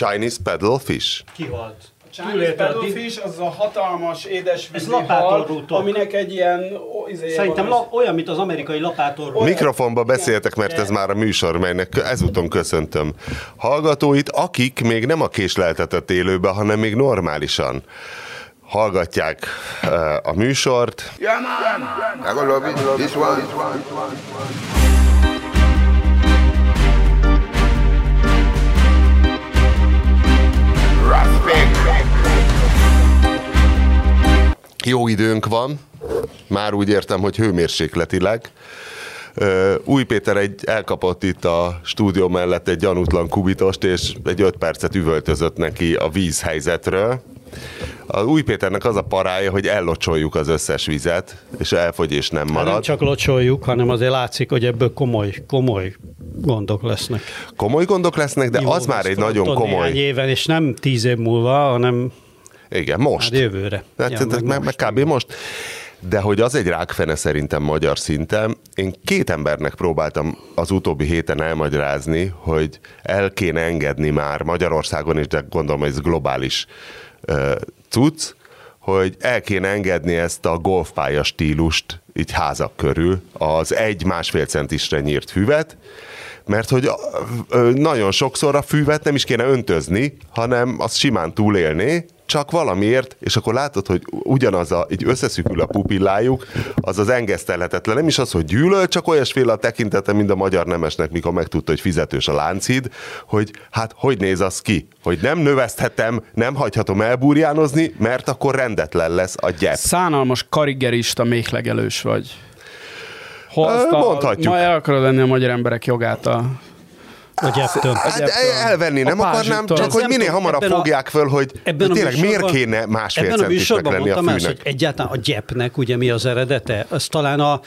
Chinese paddlefish? Kihalt. Chinese paddlefish az a hatalmas édesvízi hal, aminek egy ilyen... Szerintem olyan, mint az amerikai lapátorról. Mikrofonba beszéltek, mert ez már a műsor, melynek ezúton köszöntöm hallgatóit, akik még nem a késleltetett élőben, hanem még normálisan hallgatják a műsort. Yeah, man. I gonna love it. This one. Jó időnk van, már úgy értem, hogy hőmérsékletileg. Új Péter elkapott itt a stúdió mellett egy gyanútlan kubitost, és egy 5 percet üvöltözött neki a vízhelyzetről. Az Új Péternek az a parája, hogy ellocsoljuk az összes vizet, és elfogy és nem marad. Nem csak locsoljuk, hanem azért látszik, hogy ebből komoly gondok lesznek. Komoly gondok lesznek, de az már egy nagyon komoly... éven, és nem 10 év múlva, hanem... Igen, most. Hát jövőre. Hát, ja, meg kb. Most. De hogy az egy rákfene szerintem magyar szinten. Én 2 embernek próbáltam az utóbbi héten elmagyarázni, hogy el kéne engedni már Magyarországon, és de gondolom, hogy ez globális cucc, hogy el kéne engedni ezt a golfpálya stílust így házak körül, az 1,5 centisre nyírt füvet, mert hogy nagyon sokszor a füvet nem is kéne öntözni, hanem azt simán túlélné, csak valamiért, és akkor látod, hogy ugyanaz így összeszükül a pupillájuk, az az engesztelhetetlen. Nem is az, hogy gyűlöl, csak olyasféle a tekintete, mint a magyar nemesnek, mikor megtudta, hogy fizetős a láncid, hogy hát hogy néz az ki? Hogy nem növeszthetem, nem hagyhatom elburjánozni, mert akkor rendetlen lesz a gyep. Szánalmas karigerista méhlegelős vagy. Mondhatjuk. Majd el akarod lenni a magyar emberek jogát a... Hát elvenni nem akarnám, csak hogy minél hamarabb fogják föl, hogy tényleg miért kéne 1,5 centisnek lenni a fűnek. Ebben hogy egyáltalán a gyepnek ugye mi az eredete? Azt talán a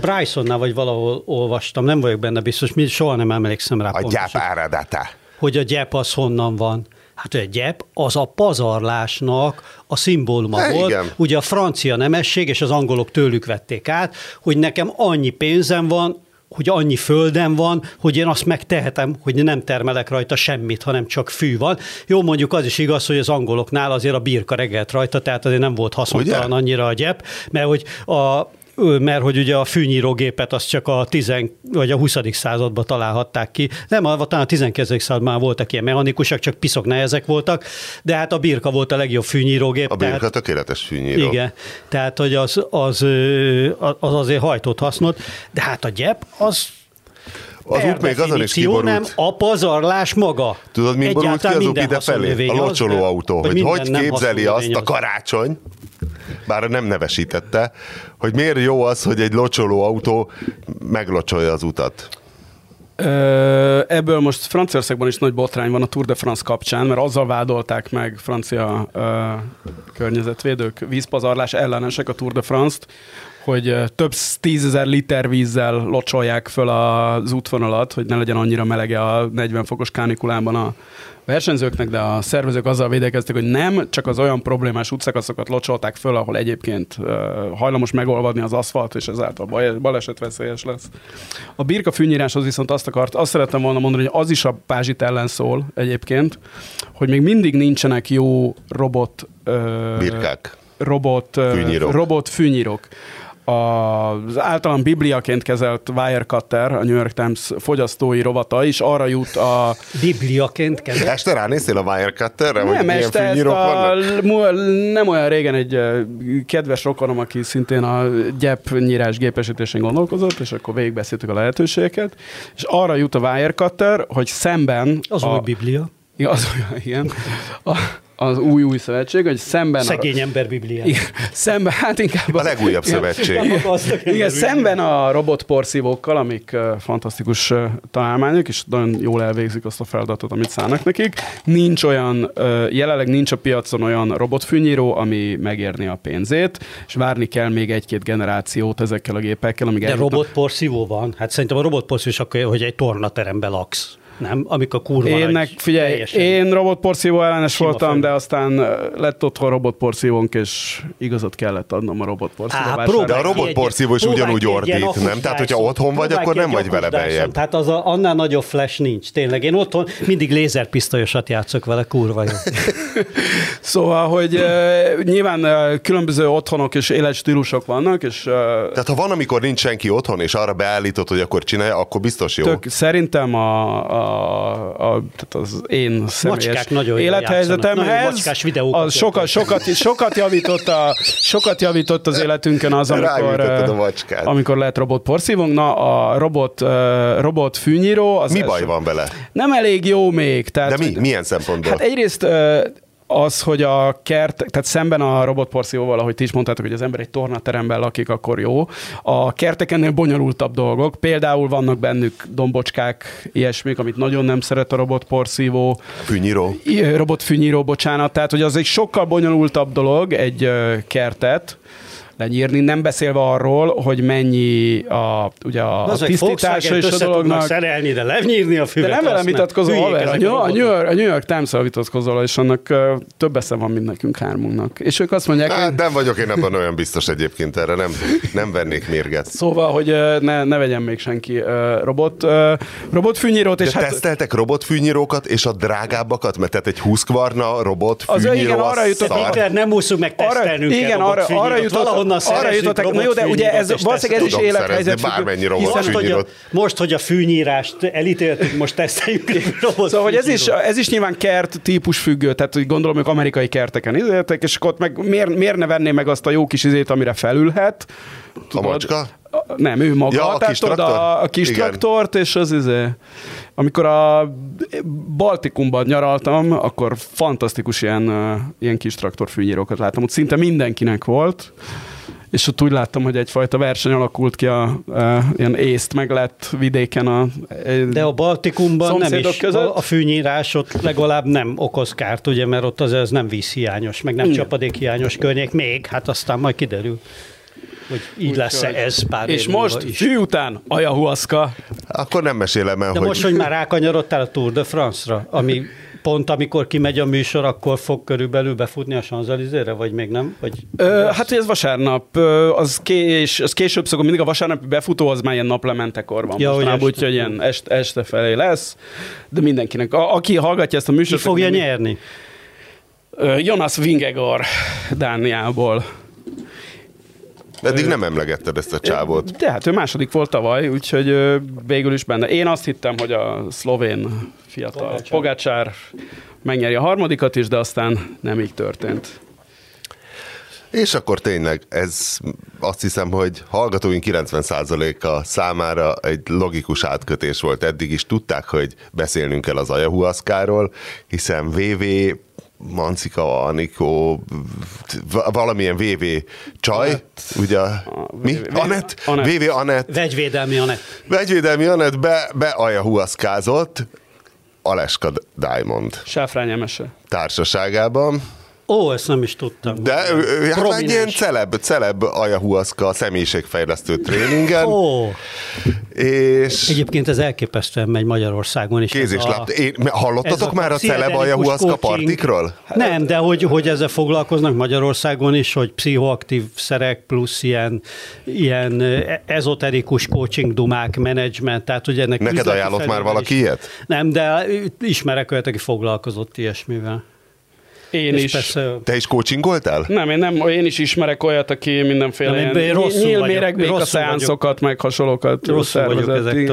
Brysonnál vagy valahol olvastam, nem vagyok benne biztos, soha nem emlékszem rá. A gyep eredete. Hogy a gyep az honnan van. Hát a gyep az a pazarlásnak a szimbóluma volt. Igen. Ugye a francia nemesség, és az angolok tőlük vették át, hogy nekem annyi pénzem van, hogy annyi földem van, hogy én azt megtehetem, hogy nem termelek rajta semmit, hanem csak fű van. Jó, mondjuk az is igaz, hogy az angoloknál azért a birka regelt rajta, tehát azért nem volt haszontalan annyira a gyep, mert hogy ugye a fűnyírógépet azt csak a 10. vagy a 20. században találhatták ki. Nem, talán a 19. században már voltak ilyen mechanikusak, csak piszok nehezek voltak, de hát a birka volt a legjobb fűnyírógép. A birka tökéletes fűnyíró. Igen, tehát hogy az azért hajtott hasznot, de hát a gyep az út még azon is kiborult. Nem a pazarlás maga. Tudod, mi borult ki az út idefelé? A locsolóautó, hogy képzeli azt a karácsony, bár nem nevesítette, hogy miért jó az, hogy egy locsolóautó meglocsolja az utat. Ebből most Franciaországban is nagy botrány van a Tour de France kapcsán, mert azzal vádolták meg francia környezetvédők, vízpazarlás ellenesek a Tour de France-t, hogy több 10 000 liter vízzel locsolják föl az útvonalat, hogy ne legyen annyira melege a 40 fokos kánikulában a versenyzőknek, de a szervezők azzal védekeztek, hogy nem csak az olyan problémás útszakaszokat locsolták föl, ahol egyébként hajlamos megolvadni az aszfalt, és ezáltal baleset veszélyes lesz. A birka fűnyíráshoz viszont azt szerettem volna mondani, hogy az is a pázsit ellen szól egyébként, hogy még mindig nincsenek jó robot fűnyírók. Az általán bibliaként kezelt Wirecutter, a New York Times fogyasztói rovata is arra jut a... Bibliaként kezelt? Este ránéztél a Wirecutterre, hogy milyen fűnyírok vannak? Nem olyan régen egy kedves rokonom, aki szintén a gyepnyírás gépesítésen gondolkozott, és akkor végigbeszéltük a lehetőségeket, és arra jut a Wirecutter, hogy szemben... Az új Biblia. Az olyan, igen. Az új szövetség, hogy szemben... Szegény ember Bibliája. Szemben, hát inkább... A legújabb szövetség. Igen, szemben a robotporszívókkal, amik fantasztikus találmányok, és nagyon jól elvégzik azt a feladatot, amit szállnak nekik. Jelenleg nincs a piacon olyan robotfűnyíró, ami megérni a pénzét, és várni kell még 1-2 generációt ezekkel a gépekkel, amíg... De robotporszívó van? Hát szerintem a robotporszívó is akkor, hogy egy tornateremben laksz. Nem, amikor kurva nagy. Figyelj, én robotporszívó ellenes voltam, de aztán lett otthon robotporszívónk, és igazat kellett adnom a robotporszívó. De a robotporszívó is ugyanúgy ordít, nem? Tehát, hogyha otthon vagy, akkor nem vagy vele beljebb. Tehát annál nagyobb flash nincs, tényleg. Én otthon mindig lézerpisztolyosat játszok vele, kurva jó. Szóval, hogy nyilván különböző otthonok és életstílusok vannak, és... Tehát, ha van, amikor nincs senki otthon, és arra beállítod, hogy akkor csinálja, akkor biztos jó. Szerintem tehát az én személyes élethelyzetemhez az sokat javított az életünkön az, amikor lett robotporszívónk. Na, a robot fűnyíró... Az mi baj van vele? Nem elég jó még. Tehát, de milyen szempontból? Hát egyrészt... Az, hogy a kert, tehát szemben a robotporszívóval, ahogy ti is mondtátok, hogy az ember egy tornateremben lakik, akkor jó. A kertek ennél bonyolultabb dolgok. Például vannak bennük dombocskák, ilyesmik, amit nagyon nem szeret a robotporszívó. Fűnyíró. Robotfűnyíró, bocsánat. Tehát, hogy az egy sokkal bonyolultabb dolog egy kertet lenyírni, nem beszélve arról, hogy mennyi a tisztítása és a dolognak... szerelni, de lenyírni a füvet. De nem velem vitatkozol, a New York Times-sal vitatkozol, és annak több esze van, mint nekünk hármunknak. És ők azt mondják, hogy... Nem vagyok én ebben olyan biztos egyébként erre, nem vennék mérget. Szóval, hogy ne vegyen még senki robotfűnyírót. És teszteltek robotfűnyírókat és a drágábbakat, mert tehát egy 20 kvarna robotfűnyíró a szar. Nem úszunk meg tesztelnünk el robotfűnyírót. Arra jutottak, na jó, de ugye ez valószínűleg ez is élethelyzet. Most, hogy a fűnyírást elítéltük, most teszteljük robot. Szóval, hogy ez is nyilván kert típus függő, tehát hogy gondolom, hogy amerikai kerteken izéltek, és ott meg miért ne venné meg azt a jó kis izét, amire felülhet? Tudod, a macska? Nem, ő maga. Ja, tehát a kis traktort, és az izé... Amikor a Baltikumban nyaraltam, akkor fantasztikus ilyen kis traktorfűnyírókat láttam. Ott szinte mindenkinek volt, és ott úgy láttam, hogy egyfajta verseny alakult ki ilyen észt meglett vidéken. De a Baltikumban nem is. A fűnyírás ott legalább nem okoz kárt, ugye, mert ott az nem vízhiányos, meg nem csapadékhiányos környék még, hát aztán majd kiderül, hogy így lesz-e ez pár és most fű után ayahuasca. Akkor nem mesélem el, de hogy... most, hogy már rákanyarodtál a Tour de France-ra, ami pont amikor kimegy a műsor, akkor fog körülbelül befutni a Champs-Élysées-re, vagy még nem? Vagy hát ez vasárnap. Az később szokott, mindig a vasárnapi befutó az már ilyen naplementekor van. Ja, mostanában, úgyhogy ilyen este felé lesz, de mindenkinek. Aki hallgatja ezt a műsort... Ki fogja nyerni? Jonas Vingegaard Dániából. Eddig nem emlegetted ezt a csávot. De hát ő második volt tavaly, úgyhogy végül is benne. Én azt hittem, hogy a szlovén fiatal Pogačar megnyeri a harmadikat is, de aztán nem így történt. És akkor tényleg ez, azt hiszem, hogy hallgatóink 90%-a számára egy logikus átkötés volt. Eddig is tudták, hogy beszélnünk kell az ayahuascáról, hiszen Mancika, Anikó, valamilyen VV csaj, ugye? Mi? Anett? VV Anett. Vegyvédelmi Anett. Vegyvédelmi Anett beajahuaszkázott Aleska Diamond. Sáfrányemese. Társaságában. Ó, ezt nem is tudtam. De hát egy ilyen celeb ayahuasca személyiségfejlesztő tréningen. Ó. És... Egyébként ez elképesztően megy Magyarországon is. Kéz és láb. Hallottatok már a celeb ayahuasca partikról? Nem, de hogy ezzel foglalkoznak Magyarországon is, hogy pszichoaktív szerek plusz ilyen ezoterikus coaching dumák, menedzsment, tehát ugye ennek... Neked ajánlott már valaki ilyet? Nem, de ismerek olyat, aki foglalkozott ilyesmivel. Én is. Persze... Te is coachingoltál? Nem, én is ismerek olyat, aki mindenféle nyílméregbéka szeánszokat, meg hasonlókat szervezett.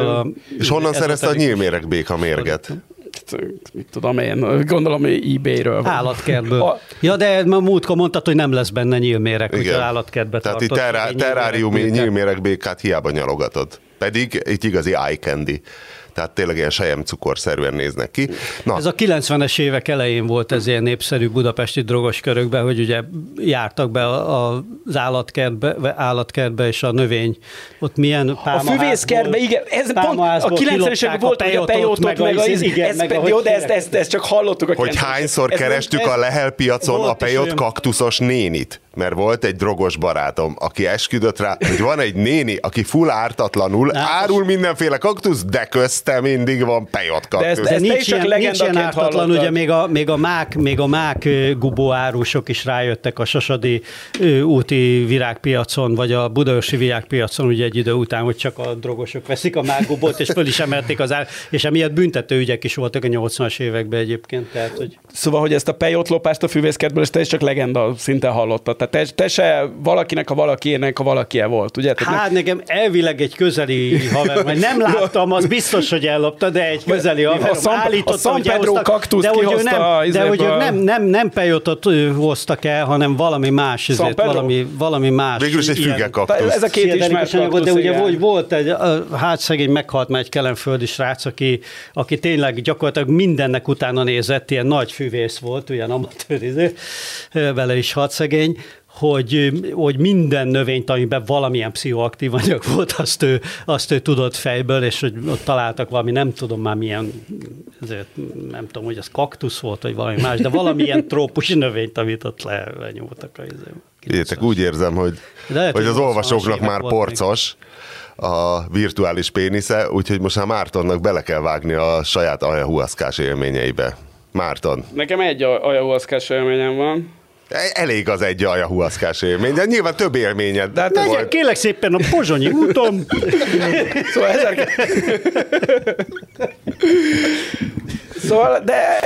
És honnan szerezte a nyílméregbéka mérget? Mit tudom én, gondolom eBay-ről. Állatkertből. Ja, de múltkor mondtad, hogy nem lesz benne nyílméreg, úgyhogy állatkertbe tartott. Tehát itt terráriumi nyílméregbékát hiába nyalogatod. Pedig itt igazi eye candy. Tehát tényleg ilyen sejemcukorszerűen néznek ki. Na. Ez a 90-es évek elején volt ez ilyen népszerű budapesti drogos körökben, hogy ugye jártak be az állatkertbe és a növény. Ott milyen pálmaházból. A füvészkertbe, igen. Ez pont a 90-es években volt, hogy a pejótot meg az igen. Jó, de ezt csak hallottuk. Hogy hányszor kerestük a Lehel piacon a pejot kaktuszos nénit. mert volt egy drogos barátom, aki esküdött rá, hogy van egy néni, aki full ártatlanul árul mindenféle kaktusz, de közte mindig van pejot kaktusz. De nincs ilyen ártatlan, ugye még a mák gubóárusok is rájöttek a Sasadi úti virágpiacon, vagy a budaörsi virágpiacon ugye egy idő után, hogy csak a drogosok veszik a mákgubót, és föl is emelték az ár, és emiatt büntető ügyek is voltak a 80-as években egyébként. Tehát, hogy... Szóval, hogy ezt a pejotlopást a fűvészkertből, és te is csak legenda szinten hallottad. Tehát te se valakinek, a valakinek, a valakie volt, ugye? Hát nekem elvileg egy közeli haver, mert nem láttam, az biztos, hogy ellopta, de egy közeli haver. A San Pedro kaktusz kihozta a izéből. De hogy nem pejotot hoztak el, hanem valami más izét, valami más. Végülis egy füge kaktusz. Ez a két ismert kaktusz, de ugye volt egy, hát szegény meghalt már egy kelenföldi srác, aki tényleg gyakorlatilag mindennek utána nézett, ilyen nagy füvész volt, ilyen amatőriző, vele is hat szegény, hogy minden növényt, amiben valamilyen pszichoaktív anyag volt, azt ő tudott fejből, és hogy ott találtak valami, nem tudom már milyen, nem tudom, hogy az kaktusz volt, vagy valami más, de valamilyen trópusi növényt, amit ott lenyúltak a izőben. Értek, úgy érzem, hogy az olvasóknak már porcos a virtuális pénisze, úgyhogy most már Mártonnak bele kell vágni a saját ayahuaszkás élményeibe. Márton. Nekem egy ayahuaszkás élményem van. Elég az egy ayahuaszkás élmény, de nyilván több élményed. De hát volt. Kérlek szépen a pozsonyi úton. Szóval Szóval, de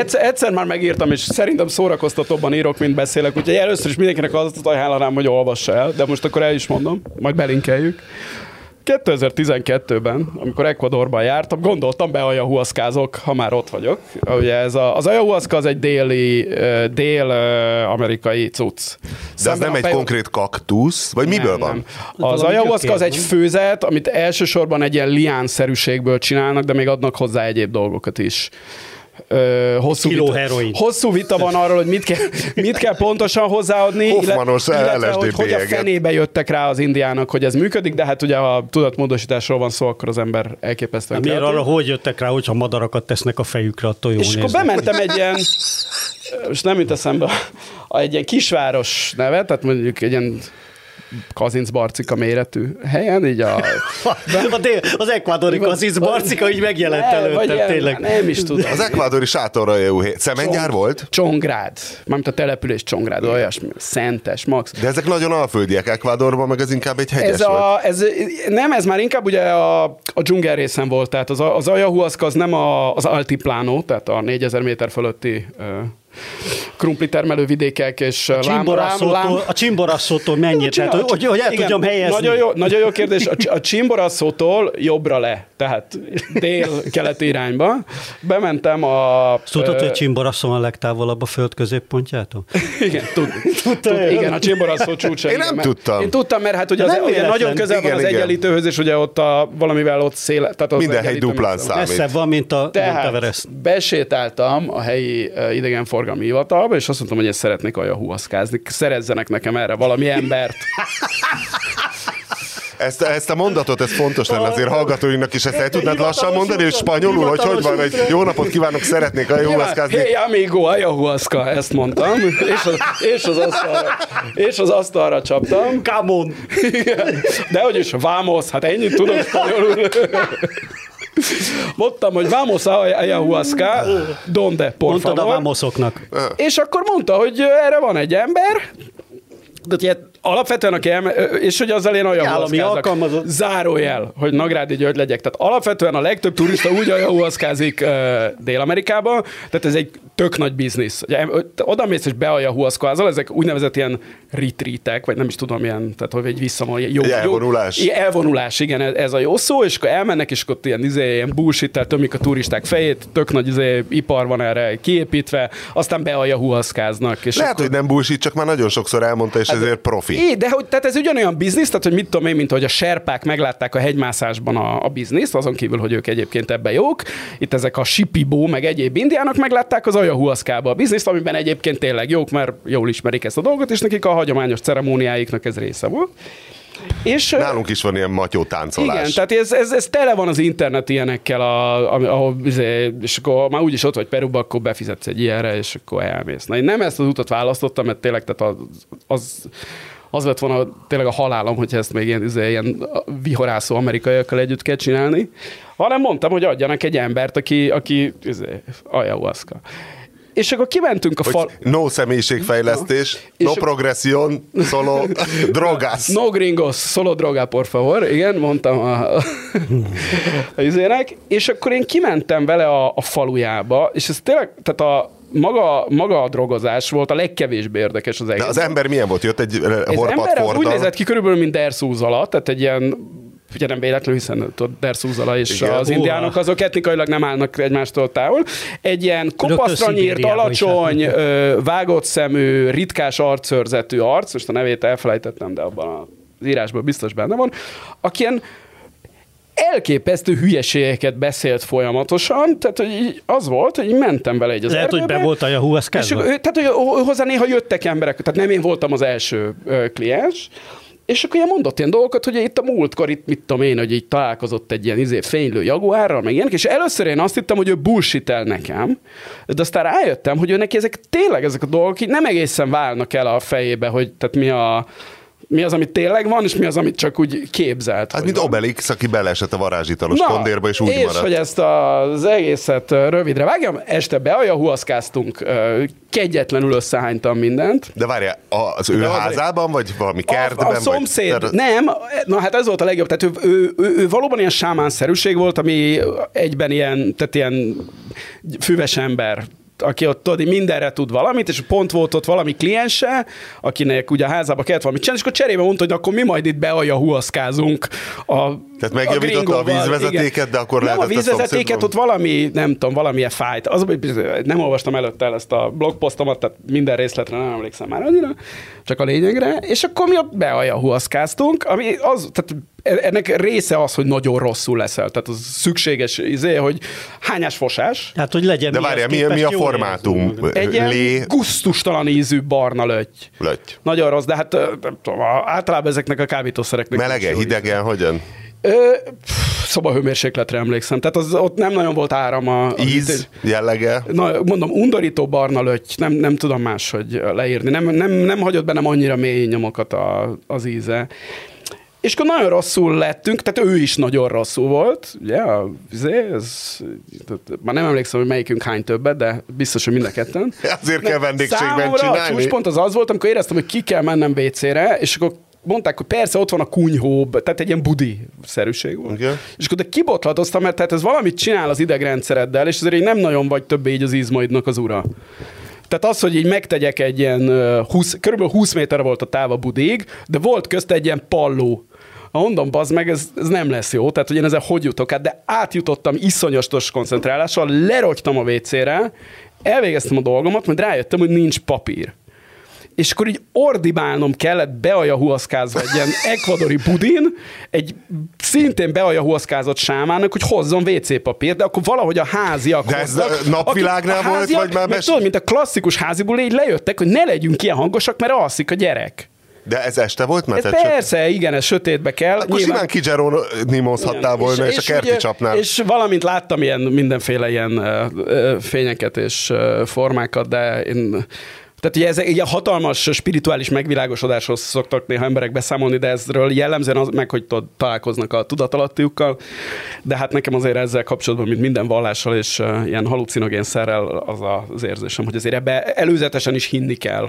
ezt egyszer már megírtam, és szerintem szórakoztatóbban írok, mint beszélek, úgyhogy először is mindenkinek azt ajánlanám, hogy olvassa el, de most akkor el is mondom, majd belinkeljük. 2012-ben, amikor Ecuadorban jártam, gondoltam, be ayahuaszkázok, ha már ott vagyok. Ugye ez az ayahuaszka az egy dél-amerikai cucc. De ez nem egy konkrét kaktusz? Vagy miből van? Az ayahuaszka az egy főzet, amit elsősorban egy ilyen liánszerűségből csinálnak, de még adnak hozzá egyéb dolgokat is. Hosszú vita van arról, hogy mit kell pontosan hozzáadni, illetve hogy a fenébe jöttek rá az indiának, hogy ez működik, de hát ugye ha tudatmódosításról van szó, akkor az ember elképesztően. Miért arra, hogy jöttek rá, hogyha madarakat tesznek a fejükre, attól jól néznek. És akkor bementem egy ilyen, most nem jut eszembe, egy ilyen kisváros neve, tehát mondjuk egy ilyen Kazincbarcika méretű helyen, így az ekvádori Kazincbarcika így megjelent előttem, tényleg. Nem is tudom. Az ekvádori sátorra jó szemengyár volt? Csongrád. Mármint a település Csongrád, olyasmi, Szentes, max. De ezek nagyon alföldiek Ekvádorban, meg ez inkább egy hegyes volt. Nem, ez már inkább ugye a dzsungel részen volt, tehát az ayahuaszka az nem az altiplánó, tehát a 4000 méter fölötti... krumpli termelő vidékek és a Chimborazótól mennyit? Tehát, hogy el igen, tudjam helyezni. Nagyon jó kérdés. A Chimborazótól jobbra le, tehát dél-keleti irányba. Bementem a... Tudtad, hogy Chimborazó a legtávolabb a föld középpontjától? Igen, igen, a Chimborazó csúcsa. Én nem tudtam. Én tudtam, mert hát ugye nagyon közel van az egyenlítőhöz, és ugye ott valamivel ott széle... Minden hely duplán számít. Messzebb van, mint a Everest. Besétáltam a helyi idegenforgalmi hivatalba, és azt mondtam, hogy én szeretnék ayahuaszkázni. Szerezzenek nekem erre valami embert. Ezt a mondatot, ez fontos lenne azért hallgatóinknak is, ezt el tudnád lassan mondani, és spanyolul, hogy van, hogy jó napot kívánok, szeretnék ayahuaszkázni. Hey amigo, ayahuaszka, ezt mondtam, és az asztalra csaptam. Come on! De hogy is, vámosz, hát ennyit tudok spanyolul. Mondtam, hogy vamos a ayahuasca, donde, por favor. Mondtad a vámoszoknak. És akkor mondta, hogy erre van egy ember, de alapvetően, és hogy azzal én ayahuaszkázak. Zárójel, hogy Nagrádi György legyek. Tehát alapvetően a legtöbb turista úgy ayahuaszkázik Dél-Amerikában, tehát ez egy tök nagy biznisz. Oda mész és be ayahuaszkázol, ezek úgynevezett ilyen retreatek, vagy nem is tudom, ilyen, tehát hogy egy elvonulás. Elvonulás, igen, ez a jó szó, és akkor elmennek, és ott ilyen bullshit-tel tömik a turisták fejét, tök nagy ipar van erre kiépítve, aztán be ayahuaszkáznak. És lehet, hogy nem bullshit, csak már nagyon sokszor elmondta, és ezért profi. De hogy, tehát ez ugyanolyan biznisz, tehát hogy mit tudom én, mint hogy a serpák meglátták a hegymászásban a bizniszt, azon kívül, hogy ők egyébként ebben jók. Itt ezek a sipibó, meg egyéb indiánok meglátták az ayahuaszkába a bizniszt, amiben egyébként tényleg jók, mert jól ismerik ezt a dolgot, és nekik a hagyományos ceremóniáiknak ez része volt. És nálunk is van ilyen matyó táncolás. Igen, tehát ez tele van az internet ilyenekkel, és akkor már úgyis ott vagy Peruba, akkor befizetsz egy ilyenre, és akkor elmész. Na, én nem ezt az utat választottam, mert tényleg tehát az lett volna tényleg a halálom, hogyha ezt még ilyen vihorászó amerikaiakkal együtt kell csinálni, hanem mondtam, hogy adjanak egy embert, aki ayahuasca. És akkor kimentünk a fal... No személyiségfejlesztés, no progression, solo drogas. No gringos, solo droga, por favor. Igen, mondtam a izének. És akkor én kimentem vele a falujába, és ez tényleg, tehát maga a drogozás volt a legkevésbé érdekes az egész. De az ember milyen volt? Jött egy horpadfordal? Úgy nézett ki körülbelül, mint Derszúzala, tehát egy ilyen, ugye nem véletlenül, hiszen Derszúzala és igen, az indiánok azok etnikailag nem állnak egymástól távol. Egy ilyen kopaszra nyírt, alacsony, vágott szemű, ritkás arcszőrzetű arc, most a nevét elfelejtettem, de abban az írásban biztos benne van, aki ilyen elképesztő hülyeségeket beszélt folyamatosan, tehát hogy az volt, hogy mentem vele egy az erdőbe. Lehet, hogy be volt a Jahuaszkázba. Tehát, hogy hozzá néha jöttek emberek, tehát nem én voltam az első kliens, és akkor mondott ilyen dolgokat, hogy itt a múltkor, itt mit tudom én, hogy így találkozott egy ilyen fénylő jaguárral, meg ilyenek, és először én azt hittem, hogy ő bullshit-el nekem, de aztán rájöttem, hogy ő neki ezek a dolgok így nem egészen válnak el a fejébe, hogy tehát mi az, amit tényleg van, és mi az, amit csak úgy képzelt. Hát, mint Obelix, aki beleesett a varázsitalos kondérba, és úgy maradt. És hogy ezt az egészet rövidre vágjam, este beajahuaszkáztunk, kegyetlenül összehánytam mindent. De várjál, az ő házában, vagy valami kertben? A szomszéd, vagy... nem. Na hát ez volt a legjobb. Tehát ő valóban ilyen sámánszerűség volt, ami egyben ilyen, tehát ilyen füves ember, aki ott mindenre tud valamit, és pont volt ott valami kliense, akinek ugye a házába kellett valamit csinálni, és akkor cserébe mondta, hogy akkor mi majd itt beajahuaszkázunk tehát megjavította a vízvezetéket, igen. De akkor lehetett a vízvezetéket, ott valami, nem tudom, valamilyen fájt. Nem olvastam előtte el ezt a blogposztomat, tehát minden részletre nem emlékszem már annyira, csak a lényegre, és akkor mi ott beajahuaszkáztunk, ami az, tehát ennek része az, hogy nagyon rosszul leszel. Tehát az szükséges, hogy hányás fosás. Hát, hogy legyen. De várjál, mi a formátum? Egy ilyen gusztustalan ízű barna löty. Nagyon rossz, de hát általában ezeknek a kábítószereknek... Melegen, hidegen, hogyan? Szobahőmérsékletre emlékszem. Tehát ott nem nagyon volt áram íz, jellege? Na, mondom, undorító barna löty, nem tudom máshogy leírni. Nem hagyott bennem annyira mély nyomokat az íze. És akkor nagyon rosszul lettünk, tehát ő is nagyon rosszul volt. Yeah, már nem emlékszem, hogy melyikünk hány többet, de biztos, hogy mind a ketten. Azért kell vendégségben csinálni. A csúcspont az volt, amikor éreztem, hogy ki kell mennem vécére, és akkor mondták, hogy persze ott van a kunyhó, tehát egy ilyen budi-szerűség volt. Okay. És akkor kibotladoztam, mert tehát ez valamit csinál az idegrendszereddel, és azért így nem nagyon vagy többé így az izmaidnak az ura. Tehát az, hogy így megtegyek egy ilyen, körülbelül 20 méterre volt a táv a budig, de volt közt egy ilyen palló. Mondom, bazd meg, ez nem lesz jó, tehát hogy én ezzel hogy jutok át, de átjutottam iszonyatos koncentrálással, lerogytam a WC-re, elvégeztem a dolgomat, majd rájöttem, hogy nincs papír. És akkor így ordibálnom kellett beajahuaszkázva egy ilyen ekvadori budin, egy szintén beajahuaszkázott sámának, hogy hozzon WC-papírt, de akkor valahogy a háziak de hoznak. De ez napvilágnál volt, vagy már... Tudod, mint a klasszikus házibuli, így lejöttek, hogy ne legyünk ilyen hangosak, mert alszik a gyerek. De ez este volt? Mert persze, igen, ez sötétbe kell. Akkor simán kizserónimozhattál volna, és a kerti csapnál. És valamint láttam ilyen mindenféle ilyen fényeket és formákat, de én... Tehát ugye ez egy hatalmas spirituális megvilágosodáshoz szoktak néha emberek beszámolni, de ezről jellemzően az meg, hogy találkoznak a tudatalattiukkal, de hát nekem azért ezzel kapcsolatban, mint minden vallással és ilyen halucinogénszerrel az érzésem, hogy azért ebbe előzetesen is hinni kell,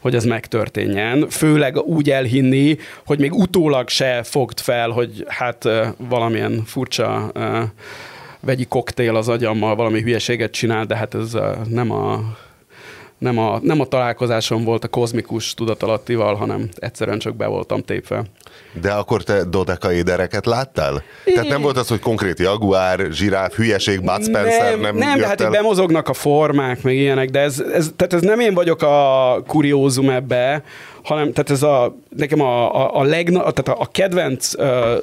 hogy ez megtörténjen. Főleg úgy elhinni, hogy még utólag se fogd fel, hogy hát valamilyen furcsa vegyi koktél az agyammal valami hülyeséget csinál, de hát ez nem a találkozásom volt a kozmikus tudatalattival, hanem egyszerűen csak be voltam tépve. De akkor te dodekaédereket láttál? Tehát nem volt az, hogy konkrét jaguár, zsiráf, hülyeség, Bud Spencer, nem de hát így bemozognak a formák, meg ilyenek, de tehát ez nem én vagyok a kuriózum ebbe, hanem tehát ez a, nekem tehát a kedvenc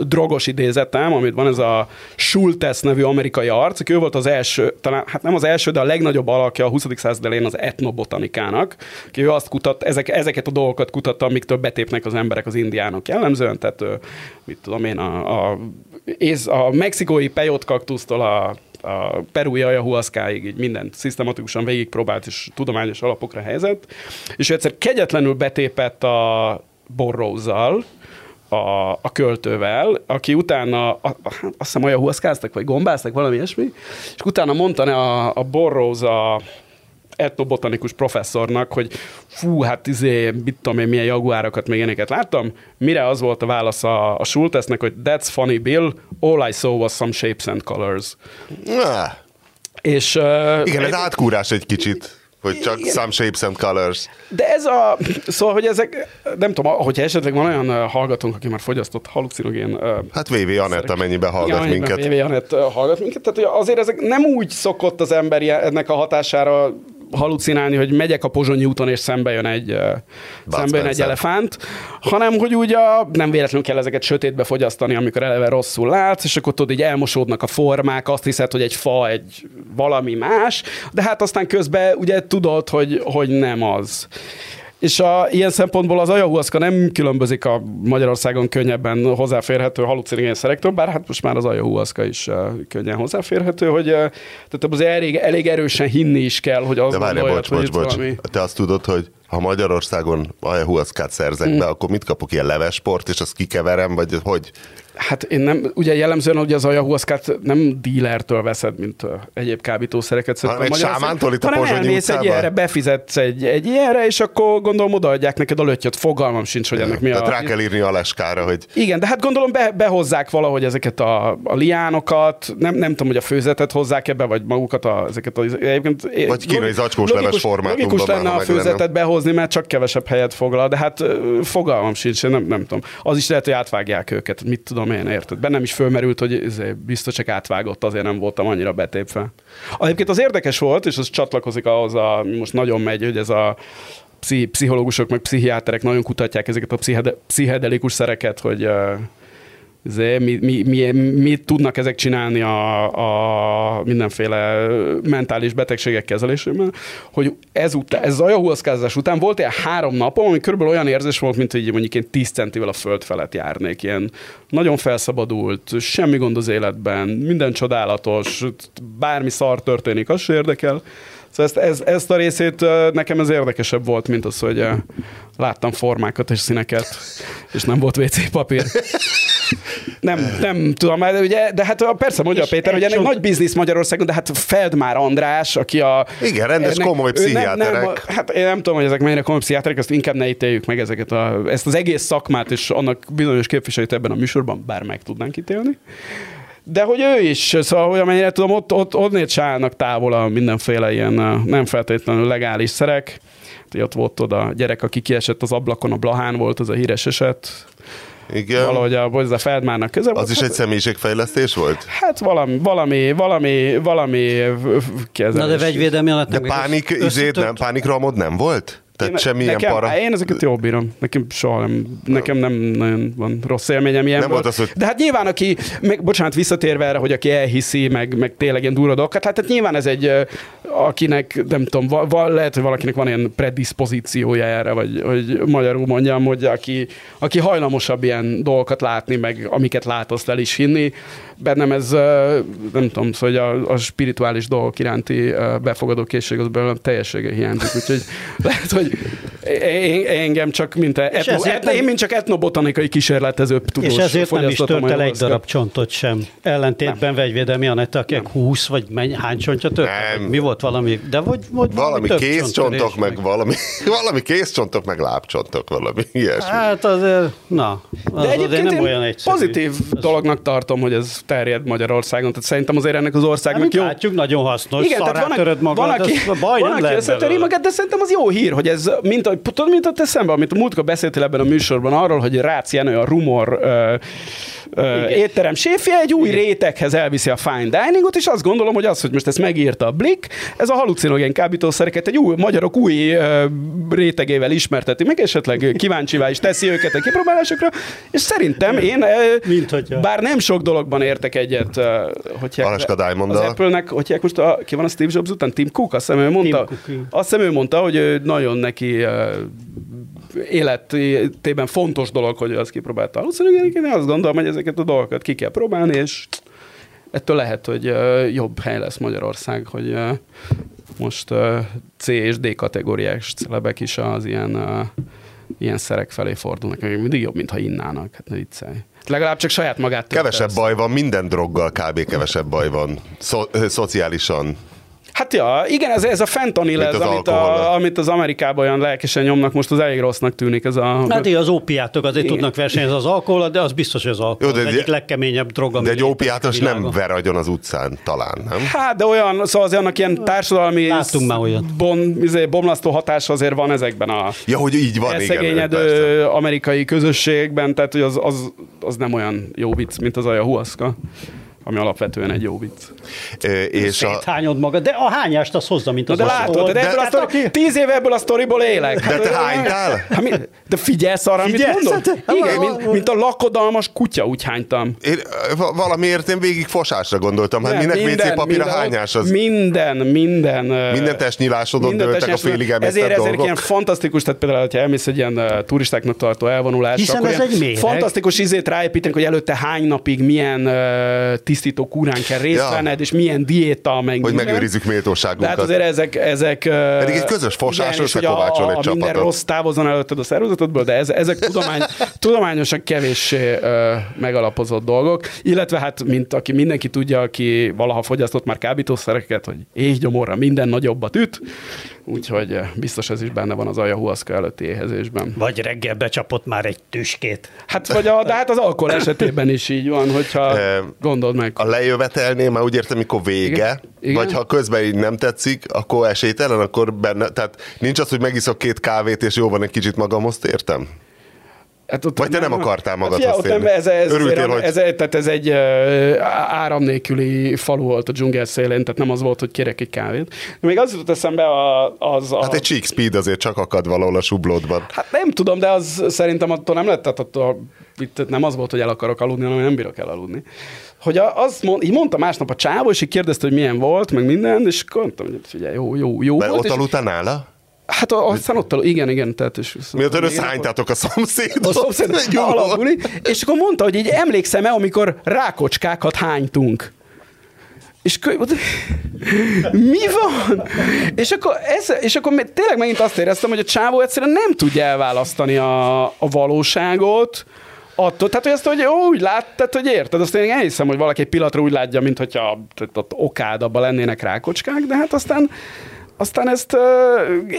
drogos idézetem, amit van, ez a Schultes nevű amerikai arc, aki ő volt az első, talán, hát nem az első, de a legnagyobb alakja a 20. század elején az etnobotanikának, aki ő azt kutatta, ezeket a dolgokat kutatta, amiktől betépnek az emberek az indiánok jellemzően, tehát mit tudom én, a mexikói peyotkaktusztól a perui ayahuaszkáig így mindent szisztematikusan végigpróbált, és tudományos alapokra helyezett, és egyszer kegyetlenül betépett a Burroughs-zal, a költővel, aki utána, azt hiszem ayahuaszkáztak, vagy gombáztak, valami ilyesmi, és utána mondta a Burroughs a etnobotanikus professzornak, hogy fú, hát mit tudom én, milyen jaguárokat, még ilyeneket láttam, mire az volt a válasz a Schultesnek, hogy that's funny, Bill, all I saw was some shapes and colors. És, igen, ez átkúrás egy kicsit, hogy csak igen. Some shapes and colors. De ez a, szóval, hogy ezek, nem tudom, hogyha esetleg van olyan hallgatónk, aki már fogyasztott halucinogén. Hát VV Anett, amennyiben hallgat igen, minket. VV Anett hallgat minket, tehát azért ezek nem úgy szokott az ember ennek a hatására halucinálni, hogy megyek a Pozsonyi úton, és szembe jön egy elefánt, hanem hogy úgy nem véletlenül kell ezeket sötétbe fogyasztani, amikor eleve rosszul látsz, és akkor tudod, így elmosódnak a formák, azt hiszed, hogy egy fa, egy valami más, de hát aztán közben ugye tudod, hogy nem az. És ilyen szempontból az ayahuaszka nem különbözik a Magyarországon könnyebben hozzáférhető halucinogén szerektől, bár hát most már az ayahuaszka is könnyen hozzáférhető, hogy tehát azért elég erősen hinni is kell, hogy az van olyat, hogy itt valami... Te azt tudod, hogy ha Magyarországon ayahuaszkát szerzek be, akkor mit kapok, ilyen levesport, és azt kikeverem, vagy hogy? Hát én nem, ugye jellemzően ugye az ayahuaszkát nem dílertől veszed, mint egyéb kábítószereket. Hanem egy sámántól itt a Pozsonyi utcában? Egy ilyenre, befizetsz egy ilyenre, és akkor gondolom odaadják neked a lötyöt. Fogalmam sincs, hogy ennek mi a... Tehát rá kell írni a leskára, hogy... Igen, de hát gondolom behozzák valahogy ezeket a liánokat, nem tudom, hogy a főzetet hozzák ebbe, vagy magukat ezeket a... Vagy kínai zacskós leves formátumban. Logikus lenne a főzetet behozni, mert csak kevesebb helyet foglal, de hát fogalmam sincs, nem tudom. Az is lehet, hogy átvágják őket, mit tudom. Én érted. Bennem is fölmerült, hogy biztos csak átvágott, azért nem voltam annyira betépve. Egyébként az érdekes volt, és az csatlakozik ahhoz, most nagyon megy, hogy ez a pszichológusok meg pszichiáterek nagyon kutatják ezeket a pszichedelikus szereket, hogy mit tudnak ezek csinálni a mindenféle mentális betegségek kezelésében, hogy ez az ayahuaszkázás után volt ilyen 3 napom, ami körülbelül olyan érzés volt, mint hogy mondjuk én 10 centivel a föld felett járnék, ilyen nagyon felszabadult, semmi gond az életben, minden csodálatos, bármi szar történik, az se érdekel. Szóval ezt a részét nekem ez érdekesebb volt, mint az, hogy láttam formákat és színeket, és nem volt WC papír. Nem tudom, ugye, de hát persze mondja és Péter, hogy ennek nagy biznisz Magyarországon, de hát Feldmár András, aki a... Igen, rendes komoly pszichiáterek. Hát én nem tudom, hogy ezek mennyire komoly pszichiáterek, azt inkább ne ítéljük meg ezt az egész szakmát, és annak bizonyos képviselőt ebben a műsorban, bár meg tudnánk ítélni. De hogy ő is, szóval, hogy amennyire tudom, ott csálnak távol a mindenféle ilyen nem feltétlenül legális szerek. Ott volt oda gyerek, aki kiesett az ablakon, a Blahán volt, az a híres eset. Igen. Valahogy a Feldmárnak közel volt. Az is egy személyiségfejlesztés volt? Hát valami kezelés. Na de vegyvédelmi alatt nem. De pánikramod nem volt? Tehát semmilyen para... Én ezeket jól bírom. Nekem soha nem. Nekem nem nagyon van rossz élményem ilyenből. Nem volt az, hogy... De hát nyilván, aki... bocsánat, visszatérve erre, hogy aki elhiszi, meg tényleg ilyen durva dolgokat, hát nyilván ez egy, akinek, nem tudom, lehet, hogy valakinek van ilyen predispozíciója erre, vagy hogy magyarul mondjam, hogy aki hajlamosabb ilyen dolgokat látni, meg amiket lát, azt el is hinni. Bennem ez, nem tudom, szóval a spirituális dolgok iránti befogadó készség, az belőlem teljessége hiányzik. Úgyhogy lehet, hogy engem csak mint etnobotanikai kísérletező tudós. És ezért nem is tört el egy darab csontot sem. Ellentétben vegyvédelmi Anette, akik 20 vagy hány csontja tört? Mi volt valami? De vagy valami kézcsontok, meg valami kézcsontok, meg lábcsontok, valami ilyesmi. Hát azért, na. Az de egyébként azért nem olyan egyszerű. Pozitív dolognak tartom, hogy ez terjed Magyarországon. Tehát szerintem azért ennek az országnak jó. Látjuk, nagyon hasznos. Igen, szarrá töröd magad, az baj nem lehet belőle. De szerintem az jó hír, hogy ez, mint a Tudod, mint ott eszembe, amit a múltkor beszéltél ebben a műsorban arról, hogy Rácz Jenő, a Rumor étterem séfje egy új réteghez elviszi a fine diningot, és azt gondolom, hogy az, hogy most ezt megírta a Blick, ez a halucinogén kábítószereket egy új, magyarok új rétegével ismerteti meg, esetleg kíváncsivá is teszi őket a kipróbálásokra, és szerintem én, bár nem sok dologban értek egyet, az Apple-nek, hogy most ki van a Steve Jobs után? Tim Cook? Azt hiszem ő mondta, hogy nagyon neki életében fontos dolog, hogy azt kipróbálta. Én azt gondolom, hogy ezeket a dolgokat ki kell próbálni, és ettől lehet, hogy jobb hely lesz Magyarország, hogy most C és D kategóriás celebek is az ilyen szerek felé fordulnak. Mindig jobb, mintha innának. Hát ne viccelj. Legalább csak saját magát. Kevesebb baj van, minden droggal kb. Kevesebb baj van. Szociálisan. Hát ja, igen, ez a fentanyl, amit az Amerikában olyan lelkesen nyomnak, most az elég rossznak tűnik. Hát igen, az ópiátok azért tudnak versenyezni az alkohol, de az biztos, hogy az alkohol. Jó, de egyik legkeményebb droga. De egy ópiátos nem ver agyon az utcán talán, nem? Hát, de olyan, szóval azért annak ilyen társadalmi bomlasztó hatása azért van ezekben a hogy így van, elszegényedő amerikai közösségben, tehát hogy az nem olyan jó vicc, mint az ayahuasca, ami alapvetően egy jó vicc. Széthányod magad, de a hányást azt hozza, mint az. De látod, de 10 éve ebből a sztoriból élek. De te hánytál? De figyelsz arra, amit mondom? Igen, mint a lakodalmas kutya, úgy hánytam. Valamiért én végig fosásra gondoltam, hát minek WC papír a hányás az. Minden testnyilásodon döltek a félig emésztett dolgok. Ezért ilyen fantasztikus, tehát például, ha elmész egy ilyen turistáknak tartó elvonulás, hiszen ez egy méreg. Fantasztikus ízét ráépítenek, hogy előtte hány napig milyen tisztító kúrán kell részt venned, és milyen diéta, hogy megőrizzük méltóságunkat. Tehát azért ezek pedig egy közös fosás összekovácsol egy csapatot. Minden rossz távozzon előtted a szervezetedből, de ezek tudományosan kevéssé megalapozott dolgok. Illetve hát, mint aki mindenki tudja, aki valaha fogyasztott már kábítószereket, hogy éhgyomorra minden nagyobbat üt, úgyhogy biztos ez is benne van az ayahuasca előtti éhezésben. Vagy reggel becsapott már egy tüskét. Hát de az alkohol esetében is így van, hogyha gondold meg. A lejövetelnél már úgy értem, mikor vége, igen? Vagy ha közben így nem tetszik, akkor esélytelen, akkor benne, tehát nincs az, hogy megiszok 2 kávét, és jó van egy kicsit magamhoz, értem? Hát vagy te nem akartál magadhoz térni. Ez egy áram nélküli falu volt a dzsungel szélén, tehát nem az volt, hogy kérek egy kávét. De még az jutott eszembe Hát egy cheek speed azért csak akad valahol a sublódban. Hát nem tudom, de az szerintem attól nem lett, tehát itt nem az volt, hogy el akarok aludni, hanem nem bírok elaludni. Hogy így mondta másnap a csávó, és így kérdezte, hogy milyen volt, meg minden, és mondtam, hogy figyelj, jó volt. Ott aludtál nála? Hát aztán ott igen. Miután összehánytátok a szomszédot. Alapuli, és akkor mondta, hogy így emlékszem-e, amikor rákocskákat hánytunk. És mi van? És akkor tényleg megint azt éreztem, hogy a csávó egyszerűen nem tudja elválasztani a valóságot, attól, tehát, hogy ezt úgy láttad, hogy érted, azt én elhiszem, hogy valaki egy pillanatra úgy látja, mint hogyha ott okád, abban lennének rákocskák, de hát aztán ezt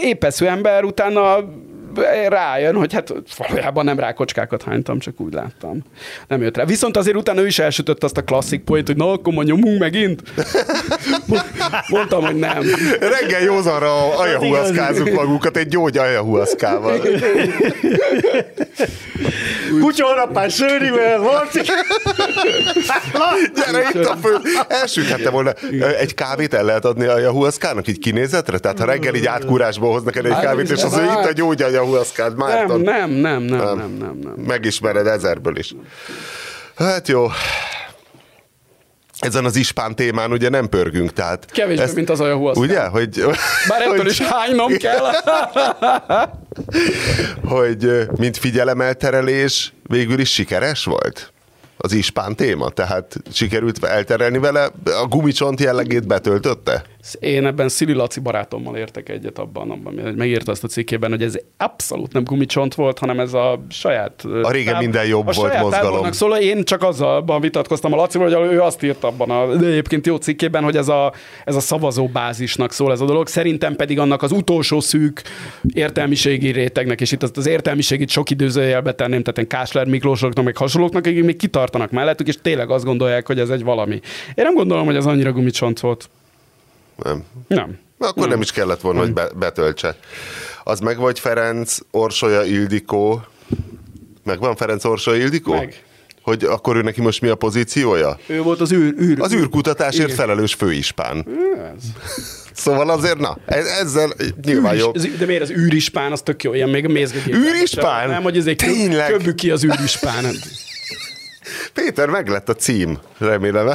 épeszű ember utána rájön, hogy hát valójában nem rákocskákat hánytam, csak úgy láttam. Nem jött rá. Viszont azért utána ő is elsütött azt a klasszik poént, hogy na, akkor nyomunk megint. Mondtam, hogy nem. Reggel józanra ayahuaszkázunk magunkat egy gyógy ayahuaszkával. Kutyahorapán sőrivel, Marci! Gyere itt a fő! Elsüthette volna. Egy kávét el lehet adni ayahuaszkának így kinézetre? Tehát ha reggel így átkúrásból hoznak el egy kávét, és az ő itt a gyógy ayahuaszkát, Márton. Nem. Megismered 1000-ből is. Hát jó. Ezen az ispán témán ugye nem pörgünk, tehát... Kevésbé, mint az ayahuaszka. Ugye? Bár ettől is hánynom kell. Hogy mint figyelemelterelés végül is sikeres volt az ispán téma, tehát sikerült elterelni vele, a gumicsont jellegét betöltötte? Én ebben Szili Laci barátommal értek egyet abban, hogy megírta azt a cikkében, hogy ez abszolút nem gumicsont volt, hanem ez a saját... A régen minden jobb a volt mozgalom. Szóval én csak azzal vitatkoztam a Lacival, hogy ő azt írt abban de egyébként jó cikkében, hogy ez a szavazóbázisnak szól ez a dolog, szerintem pedig annak az utolsó szűk értelmiségi rétegnek, és itt az értelmiségit sok időzőjelbe tenném, tehát Kásler Miklósoknak, meg hasonlóknak, akik még kitartanak mellettük, és tényleg azt gondolják, hogy ez egy valami. Én nem gondolom, hogy ez annyira gumicsont volt. Nem. Akkor nem is kellett volna, hogy betöltse. az meg vagy Ferenc Orsolya Ildikó? Megvan Ferenc Orsolya Ildikó? Meg. Hogy akkor ő neki most mi a pozíciója? Ő volt az űrkutatásért felelős főispán. Szóval azért, na, ezzel nyilván jó. De miért az űrispán, az tök jó, ilyen még a mézgegében. Űrispán? Nem, hogy ezért köbük ki az űrispán. Péter, meg lett a cím, remélem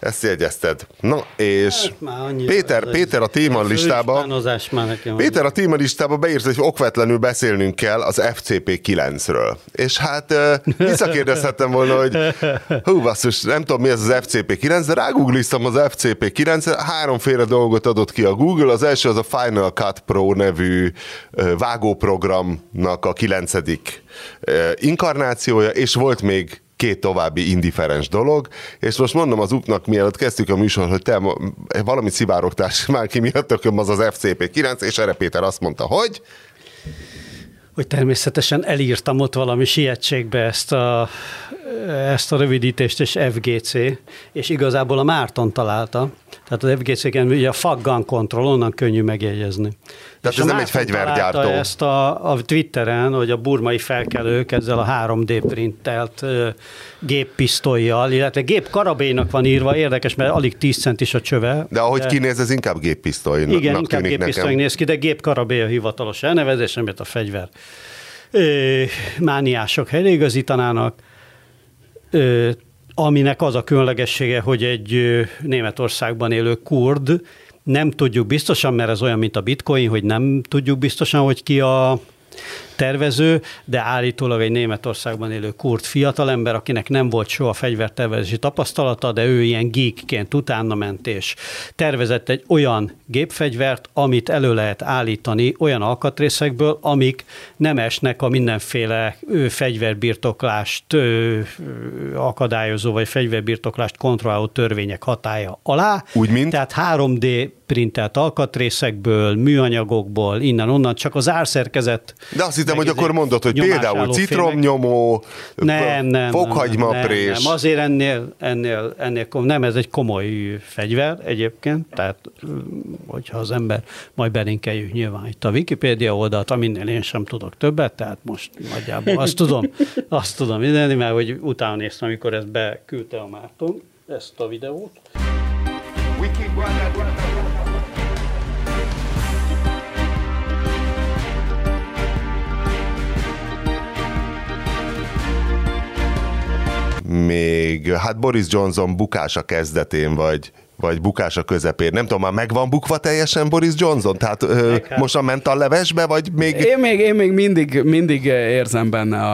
ezt jegyezted. Na, és Péter a témalistába beírsz, hogy okvetlenül beszélnünk kell az FCP 9-ről. És hát visszakérdezhettem volna, hogy hú, basszus, nem tudom, mi ez az FCP 9, de rágoogliztam az FCP 9-re, háromféle dolgot adott ki a Google. Az első az a Final Cut Pro nevű vágóprogramnak a 9. inkarnációja, és volt még két további indiferens dolog, és most mondom az UP-nak, mielőtt kezdtük a műsor, hogy te valami szivárogtás már ki miattököm az FCP 9, és erre Péter azt mondta, hogy... Hogy természetesen elírtam ott valami sietségbe ezt a rövidítést, és FGC, és igazából a Márton találta. Tehát az FGC-ken ugye a fuck gun control, onnan könnyű megjegyezni. Tehát ez nem egy fegyvergyártó. Ezt a Twitteren, hogy a burmai felkelők ezzel a 3D printelt géppisztolyjal, illetve gépkarabélynak van írva, érdekes, mert alig 10 centis a csöve. De ahogy kinéz, ez inkább géppisztolynak tűnik nekem. Igen, inkább géppisztolynak néz ki, de gépkarabély a hivatalos elnevezés, amit a fegyver mániások helyreigazítanának. Aminek az a különlegessége, hogy egy Németországban élő kurd, nem tudjuk biztosan, mert ez olyan, mint a bitcoin, hogy nem tudjuk biztosan, hogy ki a tervező, de állítólag egy Németországban élő kurd fiatalember, akinek nem volt soha fegyvertervezési tapasztalata, de ő ilyen geekként utána ment és tervezett egy olyan gépfegyvert, amit elő lehet állítani olyan alkatrészekből, amik nem esnek a mindenféle fegyverbirtoklást akadályozó, vagy fegyverbirtoklást kontrolláló törvények hatálya alá. Úgy mint? Tehát 3D printelt alkatrészekből, műanyagokból, innen-onnan, csak az árszerkezet. De azt hittem, hogy akkor mondod, hogy például citromnyomó, fokhagymaprés. Nem, azért ennél nem, ez egy komoly fegyver egyébként, tehát hogyha az ember, majd belinkeljük nyilván itt a Wikipédia oldalt, aminél én sem tudok többet, tehát most nagyjából azt tudom mindenni, mert hogy utána néztem, amikor ezt beküldte a Márton, ezt a videót. Még, hát Boris Johnson bukása kezdetén vagy bukása közepén. Nem tudom, már megvan bukva teljesen Boris Johnson? Tehát mostan ment a levesbe, vagy még... Én még mindig érzem benne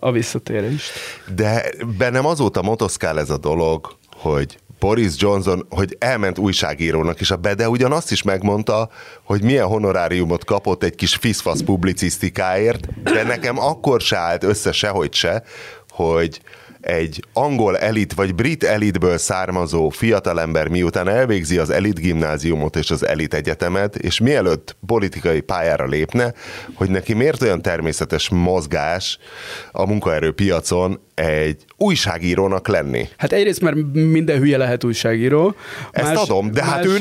a visszatérést. De bennem azóta motoszkál ez a dolog, hogy Boris Johnson, hogy elment újságírónak, és a Bede ugyanazt is megmondta, hogy milyen honoráriumot kapott egy kis fiszfasz publicisztikáért, de nekem akkor se állt össze sehogy se, hogy egy angol elit vagy brit elitből származó fiatalember miután elvégzi az elit gimnáziumot és az elit egyetemet, és mielőtt politikai pályára lépne, hogy neki miért olyan természetes mozgás a munkaerőpiacon egy újságírónak lenni. Hát egyrészt, mert minden hülye lehet újságíró. Ezt adom, de hát ő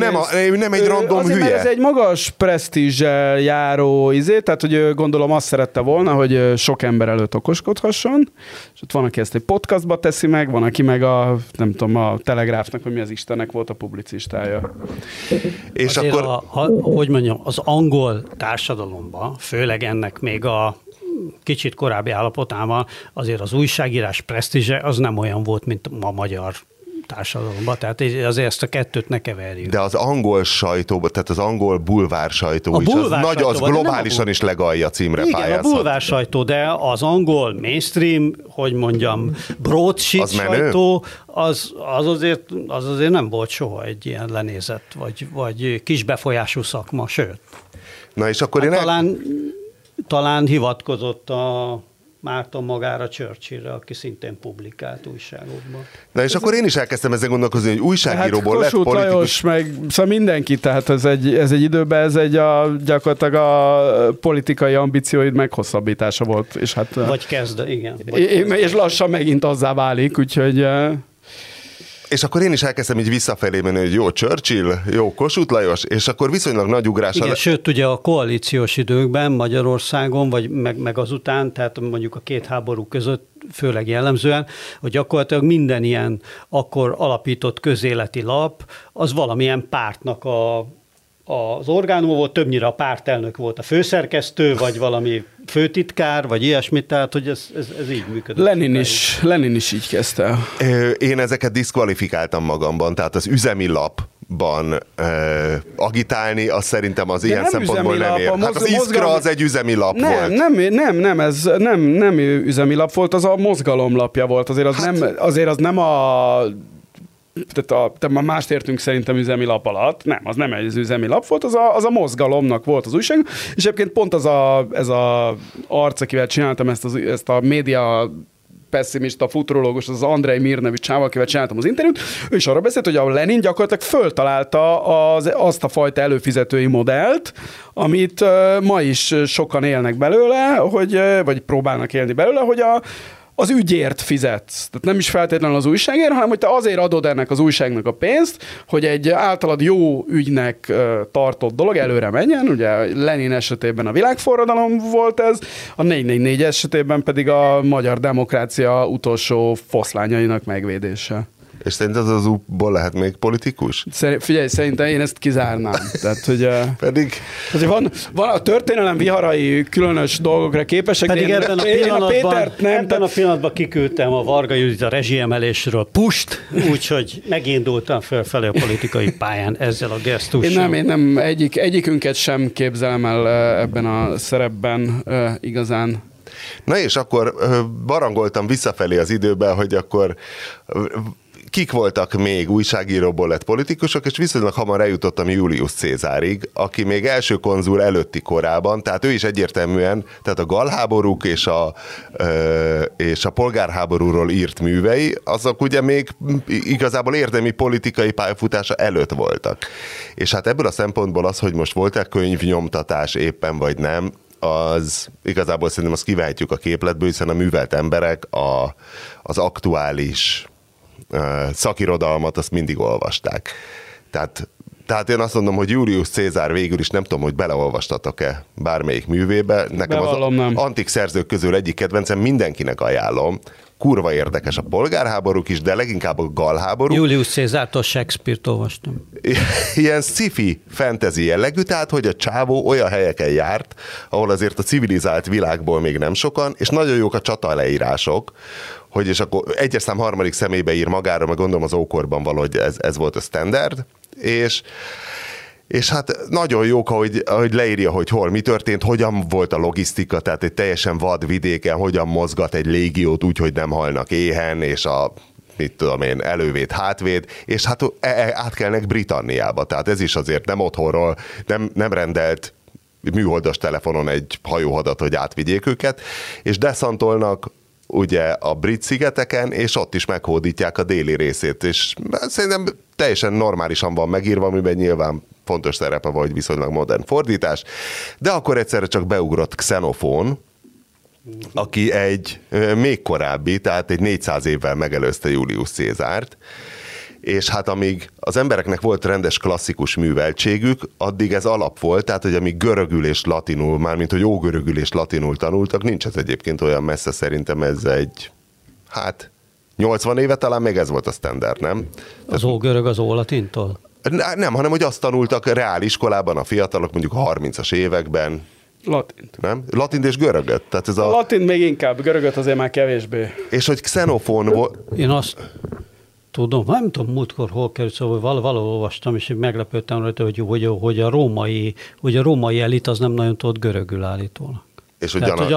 nem egy random hülye. Mert ez egy magas presztízsel járó izé, tehát hogy gondolom azt szerette volna, hogy sok ember előtt okoskodhasson, és ott van, aki ezt egy podcastba teszi meg, van, aki meg a, nem tudom, a Telegráfnak, hogy mi az Istennek volt a publicistája. És azért akkor... hogy mondjam, az angol társadalomban, főleg ennek még a kicsit korábbi állapotában azért az újságírás presztízse az nem olyan volt, mint a magyar társadalomban. Tehát azért ezt a kettőt ne keverjük. De az angol sajtóban, tehát az angol bulvár sajtó a is, bulvár az nagy, az globálisan is legalja címre pályázhat. Igen, a bulvár sajtó, de az angol mainstream, hogy mondjam, broad shit az sajtó, az azért nem volt soha egy ilyen lenézett, vagy kis befolyású szakma, sőt. Na és akkor hát talán hivatkozott a Márton magára, Churchillre, aki szintén publikált újságokban. Na és akkor én is elkezdtem ezen gondolkozni, hogy újságíróból hát lett politikus. Kossuth Lajos, meg szóval mindenki, tehát ez egy időben, ez egy gyakorlatilag a politikai ambícióid meghosszabbítása volt. És hát, vagy kezd, igen. Vagy és lassan megint azzá válik, úgyhogy... És akkor én is elkezdtem így visszafelé menni, hogy jó Churchill, jó Kossuth Lajos, és akkor viszonylag nagy ugrás. Igen, sőt, ugye a koalíciós időkben Magyarországon, vagy meg azután, tehát mondjuk a két háború között főleg jellemzően, hogy gyakorlatilag minden ilyen akkor alapított közéleti lap, az valamilyen pártnak az orgánum volt, többnyire a pártelnök volt a főszerkesztő, vagy valami főtitkár, vagy ilyesmit, tehát hogy ez így működött. Lenin is így kezdte. Én ezeket diszkvalifikáltam magamban, tehát az üzemi lap agitálni, az szerintem az de ilyen nem szempontból nem ér. Hát az Iskra az egy üzemilap volt. Nem, ez nem üzemilap volt, az a mozgalomlapja volt. Azért az nem a... Tehát már mást értünk szerintem üzemilap alatt. Nem, az nem egy üzemilap volt, az a mozgalomnak volt az újság. És egyébként pont ez a arc, akivel csináltam ezt a média... pesszimista, futurológus, az Andrej Mir nevű csávval, akivel csináltam az interjút, ő is arra beszélt, hogy a Lenin gyakorlatilag föltalálta azt a fajta előfizetői modellt, amit ma is sokan élnek belőle, vagy próbálnak élni belőle, hogy az ügyért fizetsz. Tehát nem is feltétlenül az újságért, hanem hogy te azért adod ennek az újságnak a pénzt, hogy egy általad jó ügynek tartott dolog előre menjen. Ugye Lenin esetében a világforradalom volt ez, a 444 esetében pedig a magyar demokrácia utolsó foszlányainak megvédése. És szerinted az útból lehet még politikus? Figyelj, szerintem én ezt kizárnám. Tehát, hogy pedig... Van a történelem viharai különös dolgokra képesek. Pedig én, ebben a pillanatban kiküldtem a Varga Judit a rezsiemelésről pust, úgyhogy megindultam felfelé a politikai pályán ezzel a gesztussal. Én nem egyikünket sem képzelem el ebben a szerepben igazán. Na és akkor barangoltam visszafelé az időben, hogy akkor... Kik voltak még újságíróból lett politikusok, és viszonylag hamar eljutottam Julius Caesarig, aki még első konzul előtti korában, tehát ő is egyértelműen, tehát a galháborúk és a polgárháborúról írt művei, azok ugye még igazából érdemi politikai pályafutása előtt voltak. És hát ebből a szempontból az, hogy most volt-e könyvnyomtatás éppen vagy nem, az igazából szerintem azt kivehetjük a képletből, hiszen a művelt emberek az aktuális szakirodalmat, azt mindig olvasták. Tehát én azt mondom, hogy Julius Caesar végül is, nem tudom, hogy beleolvastatok-e bármelyik művébe. Nekem bevallom, az antik szerzők közül egyik kedvencem, mindenkinek ajánlom. Kurva érdekes a polgárháborúk is, de leginkább a galháború. Julius Caesartól Shakespeare-t olvastam. Ilyen sci-fi fantasy jellegű, tehát hogy a csávó olyan helyeken járt, ahol azért a civilizált világból még nem sokan, és nagyon jók a csata leírások, hogy és akkor egyes szám harmadik személybe ír magára, meg gondolom az ókorban valahogy ez volt a standard, és hát nagyon jók, ahogy leírja, hogy hol mi történt, hogyan volt a logisztika, tehát egy teljesen vad vidéken, hogyan mozgat egy légiót úgy, hogy nem halnak éhen, és a mit tudom én, elővéd, hátvéd, és hát átkelnek Britanniába, tehát ez is azért nem otthonról, nem rendelt műholdas telefonon egy hajóhadat, hogy átvigyék őket, és deszantolnak ugye a brit szigeteken, és ott is meghódítják a déli részét, és szerintem teljesen normálisan van megírva, amiben nyilván fontos szerepe van, hogy viszonylag modern fordítás, de akkor egyszerre csak beugrott Xenophón, aki egy még korábbi, tehát egy 400 évvel megelőzte Julius Caesárt, és hát amíg az embereknek volt rendes klasszikus műveltségük, addig ez alap volt, tehát hogy amíg görögül és latinul, mármint hogy ógörögül és latinul tanultak, nincs ez egyébként olyan messze, szerintem ez egy, 80 éve talán még ez volt a standard, nem? Az ógörög az ólatintól? Nem, hanem hogy azt tanultak reáliskolában a fiatalok, mondjuk a 30-as években. Latint. Nem? Latint és görögöt? Tehát ez a... Latint még inkább, görögöt azért már kevésbé. És hogy Xenophón volt... Én azt... Tudom, nem tudom múltkor hol került, szóval valahol olvastam, és meglepődtem rajta, hogy a római elit az nem nagyon tudott görögül állítólag. És tehát, hogy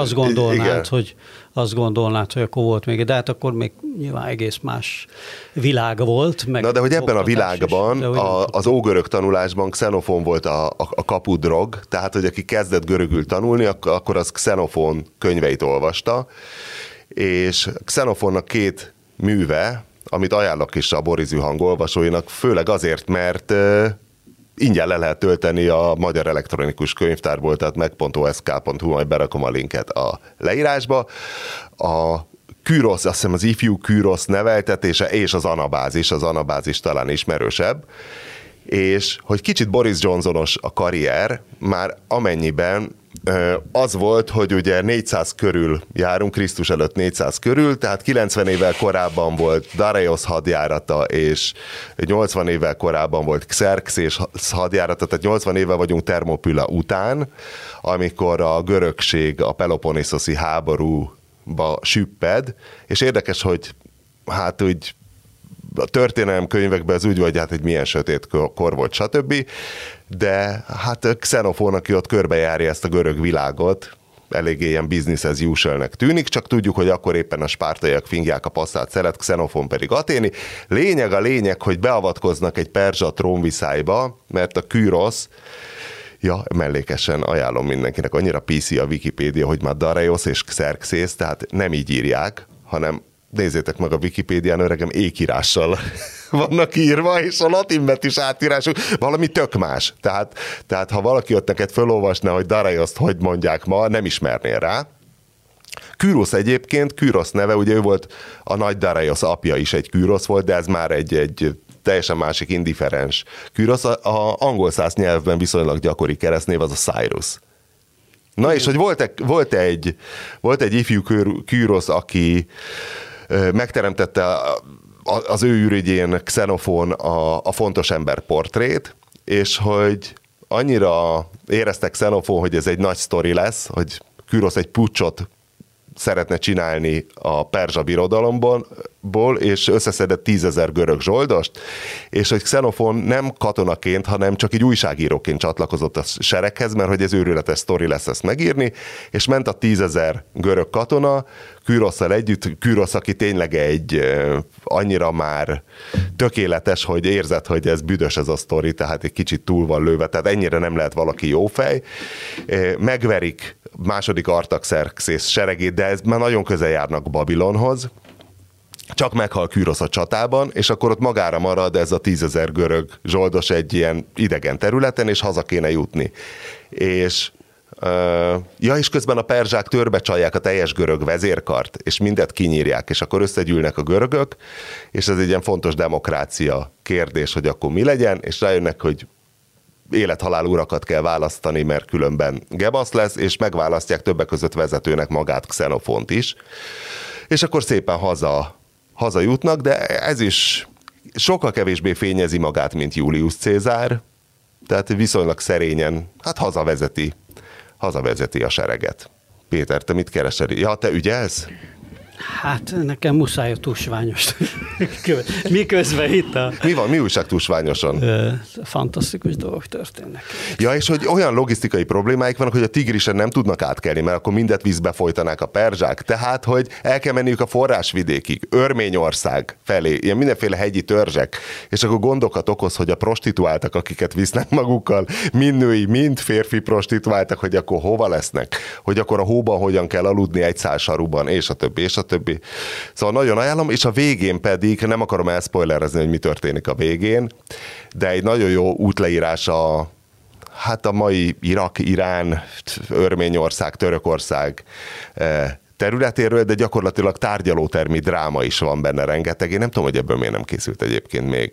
azt gondolnád, hogy akkor volt még, de hát akkor még nyilván egész más világ volt. Meg na, de hogy ebben a világban, az ógörög tanulásban Xenophón volt a kapudrog, tehát, hogy aki kezdett görögül tanulni, akkor az Xenophón könyveit olvasta, és Xenophónnak két műve, amit ajánlok is a Borizű Hang olvasóinak, főleg azért, mert ingyen le lehet tölteni a Magyar Elektronikus Könyvtárból, tehát meg.osk.hu, majd berakom a linket a leírásba. A Kürosz, azt hiszem az ifjú Kürosz neveltetése és az anabázis talán ismerősebb, és hogy kicsit Boris Johnsonos a karrier, már amennyiben az volt, hogy ugye 400 körül járunk, Krisztus előtt 400 körül, tehát 90 évvel korábban volt Dareiosz hadjárata, és 80 évvel korábban volt Xerxész hadjárata, tehát 80 évvel vagyunk Termopüla után, amikor a görögség a peloponnészoszi háborúba süpped, és érdekes, hogy hát úgy a történelem könyvekben ez úgy vagy, hát, hogy milyen sötét kor volt, stb. De hát Xenophón, aki ott körbejárja ezt a görög világot, eléggé ilyen business as usual-nek tűnik, csak tudjuk, hogy akkor éppen a spártaiak fingják a passzát szeret, Xenophón pedig aténi. Lényeg a lényeg, hogy beavatkoznak egy perzsa trónviszályba, mert a Kürosz, ja, mellékesen ajánlom mindenkinek, annyira PC a Wikipédia, hogy már Dareiosz és Xerxész, tehát nem így írják, hanem nézzétek meg a Wikipédián, öregem, ékírással vannak írva, és a latinbet is átírásuk, valami tök más. Tehát ha valaki ott neked felolvasná, hogy Daraioszt hogy mondják ma, nem ismernél rá. Kürosz egyébként, Kürosz neve, ugye ő volt a nagy Dareiosz apja is egy Kürosz volt, de ez már egy teljesen másik indiferens Kürosz. A angol szász nyelvben viszonylag gyakori keresztnév az a Cyrus. Na és hogy volt egy ifjú Kürosz, aki megteremtette az ő ürügyén Xenophón a fontos ember portrét, és hogy annyira érezte Xenophón, hogy ez egy nagy sztori lesz, hogy Kürosz egy puccsot szeretne csinálni a perzsa birodalomból, és összeszedett 10 000 görög zsoldost, és hogy Xenophón nem katonaként, hanem csak egy újságíróként csatlakozott a sereghez, mert hogy ez őrületes sztori lesz ezt megírni, és ment a 10 000 görög katona Kürosszal együtt, Kürosz, aki tényleg egy annyira már tökéletes, hogy érzed, hogy ez büdös ez a sztori, tehát egy kicsit túl van lőve, tehát ennyire nem lehet valaki jó fej. Megverik második Artaxerxész seregét, de ez már nagyon közel járnak Babilonhoz, csak meghal Kürosz a csatában, és akkor ott magára marad ez a 10 000 görög zsoldos egy ilyen idegen területen, és haza kéne jutni. És közben a perzsák törbe csalják a teljes görög vezérkart, és mindet kinyírják, és akkor összegyűlnek a görögök, és ez egy ilyen fontos demokrácia kérdés, hogy akkor mi legyen, és rájönnek, hogy élethalál urakat kell választani, mert különben gebasz lesz, és megválasztják többek között vezetőnek magát, Xenophont is. És akkor szépen hazajutnak, de ez is sokkal kevésbé fényezi magát, mint Julius Caesar, tehát viszonylag szerényen, hát hazavezeti a sereget. Péter, te mit keresel? Ja, te ügyelsz? Hát nekem muszáj a túlsványos. Miközben itt a... Mi van? Mi újság túlsványosan? Fantasztikus dolgok történnek. Ja, és hogy olyan logisztikai problémáik vannak, hogy a Tigrisen nem tudnak átkelni, mert akkor mindet vízbe folytanák a perzsák. Tehát, hogy el kell menniük a forrásvidékig, Örményország felé, ilyen mindenféle hegyi törzsek, és akkor gondokat okoz, hogy a prostituáltak, akiket visznek magukkal, mind női, mind férfi prostituáltak, hogy akkor hova lesznek, hogy akkor a hóban hogyan kell aludni egy szálsaruban, és a többi, és a többi. Szóval nagyon ajánlom, és a végén pedig, nem akarom elszpoilerezni, hogy mi történik a végén, de egy nagyon jó útleírás a mai Irak, Irán, Örményország, Törökország területéről, de gyakorlatilag tárgyalótermi dráma is van benne rengeteg. Én nem tudom, hogy ebből miért nem készült egyébként még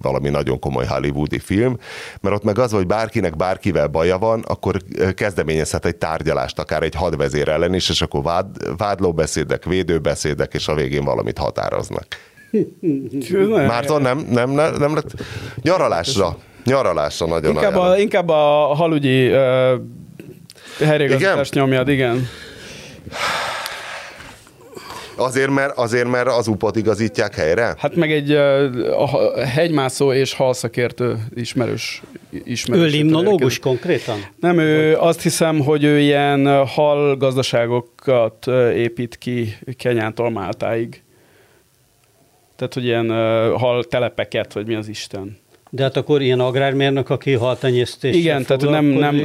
valami nagyon komoly hollywoodi film, mert ott meg az, hogy bárkinek bárkivel baja van, akkor kezdeményezhet egy tárgyalást, akár egy hadvezér ellen is, és akkor vádlóbeszédek, védőbeszédek, és a végén valamit határoznak. Márton, nem lett? Nyaralásra nagyon ajánlom. Inkább a halügyi helyreigazítást nyomjad, igen. Azért, mert az úpot igazítják helyre? Hát meg egy a hegymászó és halszakértő ismerős. Ő limnológus konkrétan? Nem, ő azt hiszem, hogy ő ilyen hal gazdaságokat épít ki Kenyántól Máltáig. Tehát, hogy ilyen hal telepeket, vagy mi az Isten. De hát akkor ilyen agrármérnök, aki haltenyésztéssel igen, tehát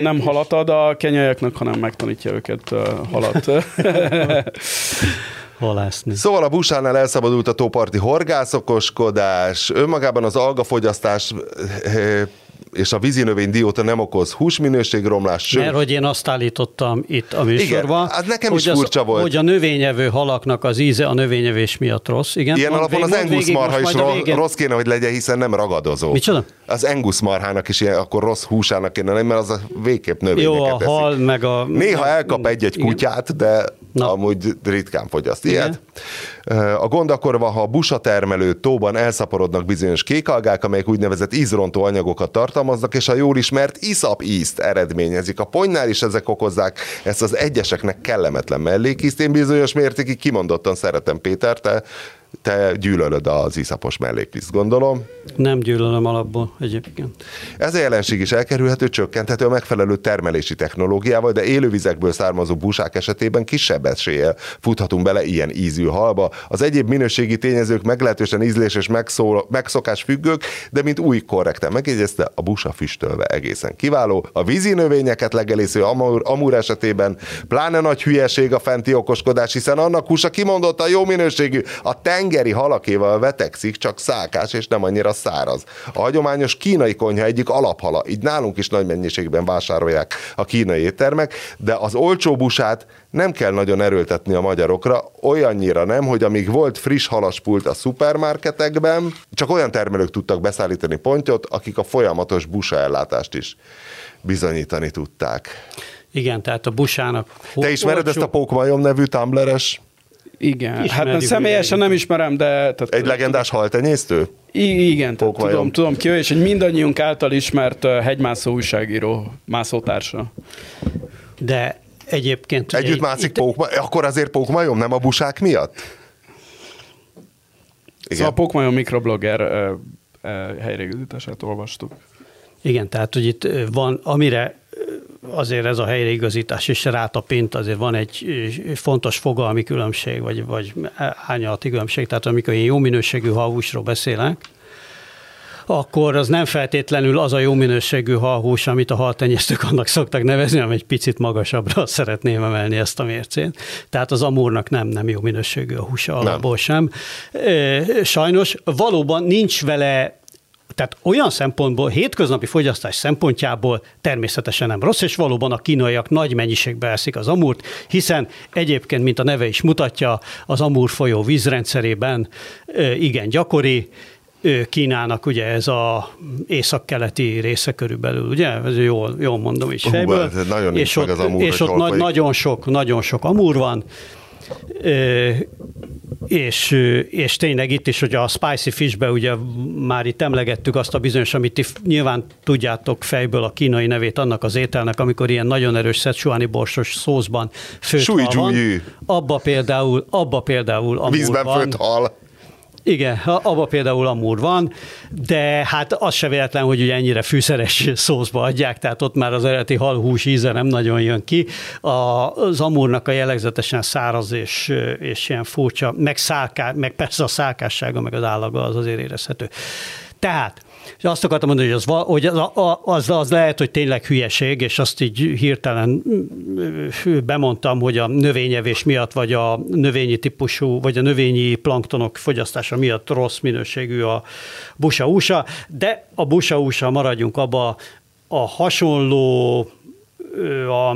nem halat ad a kenyaiaknak, hanem megtanítja őket halat. Halászni. Szóval a busánál elszabadult a tóparti horgászokoskodás, önmagában az algafogyasztás és a vízinövény dióta nem okoz húsminőségromlás, sőt. Mert hogy én azt állítottam itt a műsorban, igen, hát nekem is furcsa volt. Hogy a növényevő halaknak az íze a növényevés miatt rossz. Igen, ilyen alapon az enguszmarha is rossz kéne, hogy legyen, hiszen nem ragadozó. Micsoda? Az enguszmarhának is ilyen, akkor rossz húsának kéne lenni, mert az a végképp növényeket jó, a hal, eszik. Meg a... Néha elkap egy-egy kutyát, de na, amúgy ritkán fogyaszt ilyet. Igen. A gond akkor van, ha a busatermelő tóban elszaporodnak bizonyos kékalgák, amelyek úgynevezett ízrontó anyagokat tartalmaznak, és a jól ismert iszap ízt eredményezik. A ponnynál is ezek okozzák ezt az egyeseknek kellemetlen mellékízt. Én bizonyos mértékig kimondottan szeretem, Péter, te gyűlölöd az iszapos mellékízt, gondolom. Nem gyűlölöm alapból egyébként. Ez a jelenség is elkerülhető, csökkenthető a megfelelő termelési technológiával, de élővizekből származó busák esetében kisebb eséllyel futhatunk bele ilyen ízű halba. Az egyéb minőségi tényezők meglehetősen ízlés és megszokás függők, de mint új korrekten megjegyezte, a busa füstölve egészen kiváló. A vízi növényeket legelésző amúr esetében pláne nagy hülyeség a fenti okoskodás, hiszen annak húsa kimondottan jó minőségű, a tengeri halakéval vetekszik, csak szálkás és nem annyira száraz. A hagyományos kínai konyha egyik alaphala, így nálunk is nagy mennyiségben vásárolják a kínai éttermek, de az olcsó busát nem kell nagyon erőltetni a magyarokra, olyannyira nem, hogy amíg volt friss halaspult a szupermarketekben, csak olyan termelők tudtak beszállítani pontyot, akik a folyamatos busaellátást is bizonyítani tudták. Igen, tehát a busának... Te ismered ezt a Pókmajom nevű tumbleres? Igen, ismerjük, hát személyesen nem ismerem, de... Tehát, egy legendás haltenyésztő? Igen, tudom ki, és egy mindannyiunk által ismert hegymászó újságíró, mászótársa. De egyébként... Együtt mászik Pókmajom, akkor azért Pókmajom, nem a busák miatt? Igen. Szóval a Pókmajom mikroblogger helyreigazítását olvastuk. Igen, tehát hogy itt van, amire... azért ez a helyreigazítás is rátapint, azért van egy fontos fogalmi különbség, vagy árnyalati különbség, tehát amikor én jó minőségű halhúsról beszélek, akkor az nem feltétlenül az a jó minőségű halhús, amit a haltenyésztők annak szoktak nevezni, hanem egy picit magasabbra szeretném emelni ezt a mércét. Tehát az amúrnak nem jó minőségű a húsa, alapból sem. Sajnos valóban nincs vele. Tehát olyan szempontból, hétköznapi fogyasztás szempontjából természetesen nem rossz, és valóban a kínaiak nagy mennyiségben eszik az amúrt, hiszen egyébként, mint a neve is mutatja, az Amúr folyó vízrendszerében igen gyakori. Kínának ugye ez az északkeleti része körülbelül, ugye? Ez jól mondom is fejből. Hú, és ott nagyon sok amúr van. És tényleg itt is, hogy a spicy fishbe ugye már itt emlegettük azt a bizonyos, amit ti nyilván tudjátok fejből a kínai nevét annak az ételnek, amikor ilyen nagyon erős szechuani borsos szószban főtt hal van. Abba például amúr van. Vízben főtt hal. Igen, abban például amúr van, de hát az se véletlen, hogy ugye ennyire fűszeres szószba adják, tehát ott már az eredeti halhús íze nem nagyon jön ki. Az amúrnak a jellegzetesen száraz és ilyen furcsa, meg persze a szálkássága, meg az állaga az azért érezhető. Tehát, és azt akartam mondani, hogy az lehet, hogy tényleg hülyeség, és azt így hirtelen bemondtam, hogy a növényevés miatt, vagy a növényi típusú, vagy a növényi planktonok fogyasztása miatt rossz minőségű a busahúsa, de a busahúsa, maradjunk abba, a hasonló, a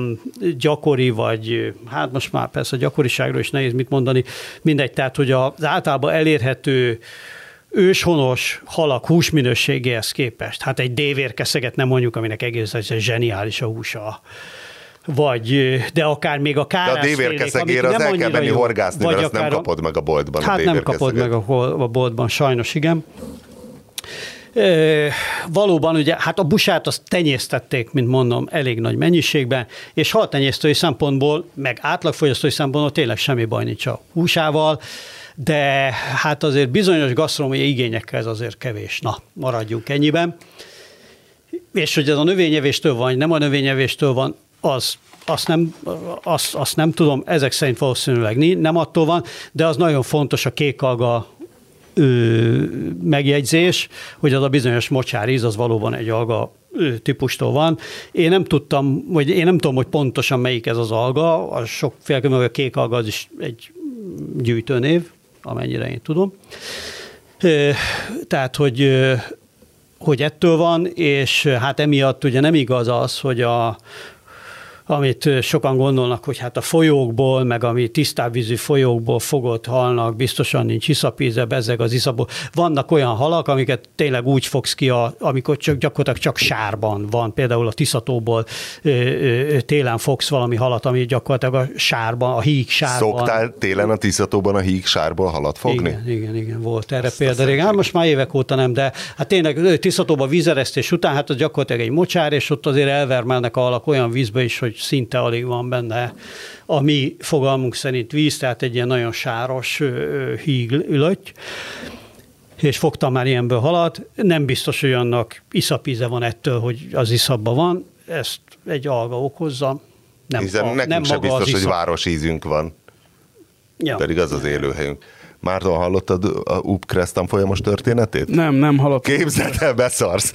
gyakori, vagy hát most már persze a gyakoriságról is nehéz mit mondani, mindegy, tehát hogy az általában elérhető őshonos halak húsminőségéhez képest. Hát egy dévérkeszeget nem mondjuk, aminek egészen zseniális a húsa. Vagy, de akár még a kárásfélék. De a dévérkeszegére az el kell menni horgászni, mert azt nem kapod meg a boltban. Hát nem kapod meg a boltban, sajnos, igen. Valóban ugye, hát a busát azt tenyésztették, mint mondom, elég nagy mennyiségben, és haltenyésztői szempontból, meg átlagfogyasztói szempontból tényleg semmi baj nincs a húsával, de hát azért bizonyos gasztronómiai igényekkel ez azért kevés. Na, maradjunk ennyiben. És hogy ez a növényevéstől van, vagy nem a növényevéstől van, azt nem tudom, ezek szerint valószínűleg nem attól van, de az nagyon fontos a kékalga megjegyzés, hogy az a bizonyos mocsáríz az valóban egy alga típustól van. Én nem tudom, hogy pontosan melyik ez az alga, a sokféle, a kék alga az is egy gyűjtőnév, amennyire én tudom. Tehát, hogy hogy ettől van, és hát emiatt ugye nem igaz az, hogy amit sokan gondolnak, hogy hát a folyókból, meg ami tisztább vízű folyókból fogott halnak, biztosan nincs iszapíze, bezzeg az iszapból. Vannak olyan halak, amiket tényleg úgy fogsz ki, amikor csak, gyakorlatilag csak sárban van. Például a Tiszatóból télen fogsz valami halat, ami gyakorlatilag a sárban, a híg sárban. Szoktál télen a Tiszatóban a híg sárból halat fogni? Igen, volt erre példa. Hát most már évek óta nem, de hát tényleg Tiszatóban vízeresztés után, hát az gyakorlatilag egy mocsár, és ott azért elvermelnek a halak olyan vízbe is, hogy szinte alig van benne a mi fogalmunk szerint víz, tehát egy ilyen nagyon sáros híglöty, és fogtam már ilyenből halat. Nem biztos, hogy annak iszapíze van ettől, hogy az iszapban van. Ezt egy alga okozza. Nem, hiszen nekünk sem biztos, hogy városízünk van. Ja. Pedig az az élőhelyünk. Márton, hallottad a Up-Kresztan folyamos történetét? Nem hallottam. Képzeld el, beszarsz.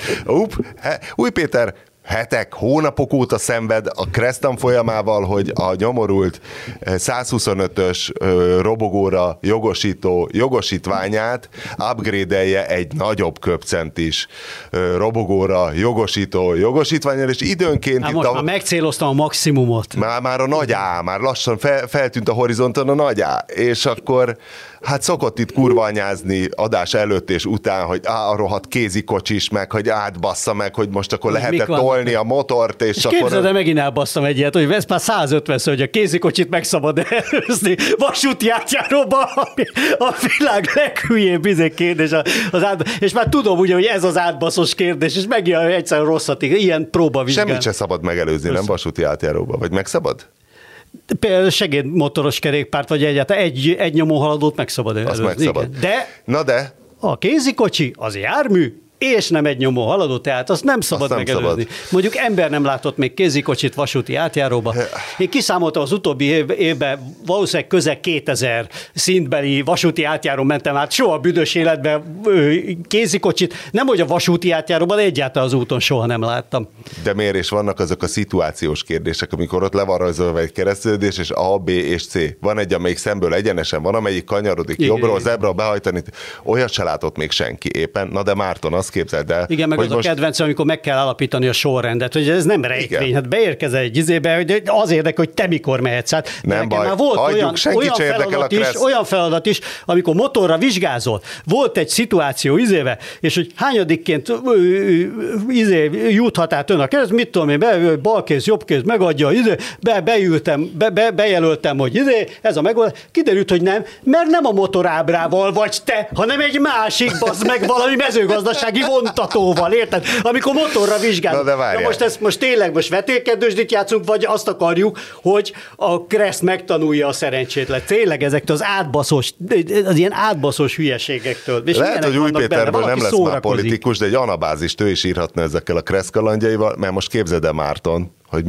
Új Péter hetek, hónapok óta szenved a Kresztan folyamával, hogy a nyomorult 125-ös robogóra jogosító jogosítványát upgrade-elje egy nagyobb köpcentis robogóra jogosító jogosítványal, és időnként... Most már megcéloztam a maximumot. Már a nagy A, már lassan feltűnt a horizonton a nagy A, és akkor hát szokott itt kurvanyázni adás előtt és után, hogy a rohadt kézikocsis meg, hogy átbassza meg, hogy most akkor lehetett tolni a motort. És akkor... képzeld el, megint elbasszam egy ilyet, hogy vesz már 150, hogy a kézikocsit meg szabad előzni vasútjátjáróban, a világ leghülyébb kérdés. És már tudom ugye, hogy ez az átbaszos kérdés, és megint egyszerűen rosszat, ilyen próbavizsgál. Semmit se szabad megelőzni, nem vasútjátjáróban, vagy meg szabad? Például segédmotoros kerékpárt, vagy egyáltalán egy nyomó haladót meg szabad előzni. Azt meg szabad. De a kézikocsi az jármű, és nem egy nyomó haladó, tehát azt nem szabad megelőzni. Mondjuk ember nem látott még kézikocsit vasúti átjáróba. Én kiszámoltam az utóbbi évben, valószínűleg közel 2000 szintbeli vasúti átjárón mentem át, soha büdös életben kézikocsit, nem hogy a vasúti átjáróban, egyáltalán az úton soha nem láttam. De miért is vannak azok a szituációs kérdések, amikor ott le van rajzolva egy keresztődés, és A, B és C. Van egy, amelyik szemből egyenesen van, amelyik kanyarodik jobbról, zebra behajtani. Olyat se látott még senki éppen. Na de Márton, az képzeld el. Igen, meg az most... a kedvencem, amikor meg kell alapítani a sorrendet, hogy ez nem rejtvény, hát beérkezel egy izébe, hogy az érdekel, hogy te mikor mehetsz át. Nem baj, volt olyan feladat is, amikor motorra vizsgázol. Volt egy szituáció izébe, és hogy hányadikként juthat át ön a kereszt, mit tudom én, balkész, jobbkész, megadja, bejelöltem, hogy ez a megoldás. Kiderült, hogy nem, mert nem a motorábrával vagy te, hanem egy másik, bazd meg, valami mezőgazdasági vontatóval, érted? Amikor motorra vizsgálunk. Na most tényleg vetélkedősdit játszunk, vagy azt akarjuk, hogy a Kressz megtanulja a szerencsétlen. Tényleg ezektől az ilyen átbaszos hülyeségektől. És lehet, hogy Új Péterből nem lesz már politikus, de egy anabázist ő is írhatna ezekkel a Kressz kalandjaival, mert most képzeld el, Márton, hogy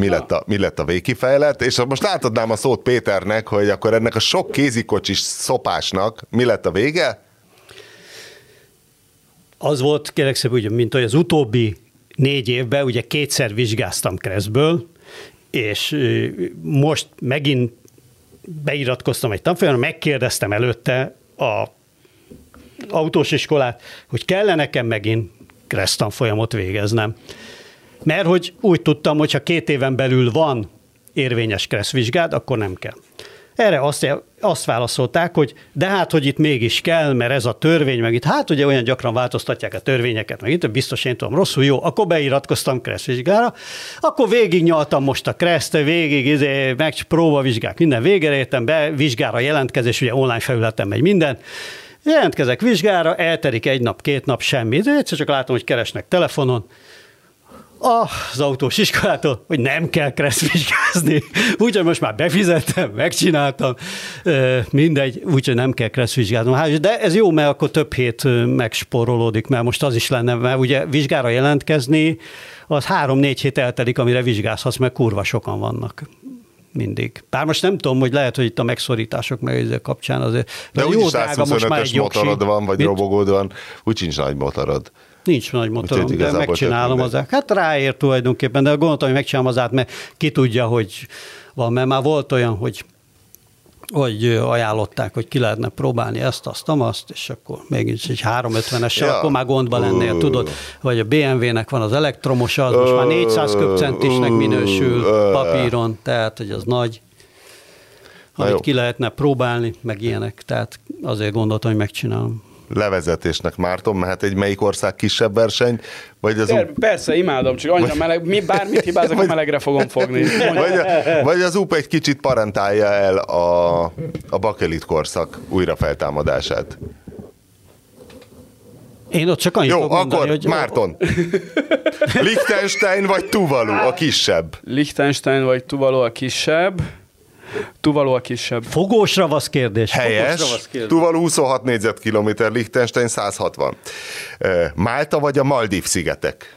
mi lett a végkifejlet, és most átadnám a szót Péternek, hogy akkor ennek a sok kézikocsis szopásnak mi lett a vége? Az volt, kérlek szépen, ugye, mint hogy az utóbbi 4 évben ugye 2-szer vizsgáztam Kresszből, és most megint beiratkoztam egy tanfolyamra, megkérdeztem előtte az autós iskolát, hogy kellene nekem megint Kressz tanfolyamot végeznem. Mert hogy úgy tudtam, hogy ha 2 éven belül van érvényes Kressz vizsgád, akkor nem kell. Erre azt válaszolták, hogy de hát, hogy itt mégis kell, mert ez a törvény, meg itt hát ugye olyan gyakran változtatják a törvényeket, meg itt biztos én tudom rosszul, jó, akkor beiratkoztam Kressz-vizsgára, akkor végignyaltam most a Kressz-t, meg próbavizsgák, minden végére értem be, vizsgára jelentkezés, ugye online felületen megy minden, jelentkezek vizsgára, elterik 1 nap, 2 nap, semmi, egyszer csak látom, hogy keresnek telefonon, az autós iskolától, hogy nem kell kresszvizsgázni. Úgyhogy most már befizettem, megcsináltam, mindegy, úgyhogy nem kell kresszvizsgáznom. Hát, de ez jó, mert akkor több hét megsporolódik, mert most az is lenne, mert ugye vizsgára jelentkezni, az 3-4 hét eltelik, amire vizsgázhatsz, mert kurva sokan vannak mindig. Bár most nem tudom, hogy lehet, hogy itt a megszorítások meg kapcsán azért. De úgyis 125-ös motorod van, vagy robogód van, úgyis nincs nagy motorod. Nincs nagy motorom, de megcsinálom az át. Hát ráért tulajdonképpen, de gondoltam, hogy megcsinálom az át, mert ki tudja, hogy van, mert már volt olyan, hogy hogy ajánlották, hogy ki lehetne próbálni ezt, azt, amazt, és akkor mégis egy 350-essel, ja, akkor már gondban lennél, tudod, vagy a BMW-nek van az elektromos, az most már 400 köbcentisnek minősül papíron, tehát, hogy az nagy, amit ki lehetne próbálni, meg ilyenek, tehát azért gondoltam, hogy megcsinálom. Levezetésnek Márton mehet egy melyik ország kisebb verseny? Vagy az persze, imádom, csak annyira meleg, mi bármit hibázok, a melegre fogom fogni. Vagy az UP egy kicsit parentálja el a bakelit korszak újrafeltámadását. Én ott csak annyit fogok mondani, hogy... Márton. Lichtenstein vagy Tuvalu a kisebb? Lichtenstein vagy Tuvalu a kisebb... Tuvalu a kisebb. Fogós ravasz kérdés. Helyes. Tuvalu 26 négyzetkilométer, Liechtenstein 160. Málta vagy a Maldív-szigetek?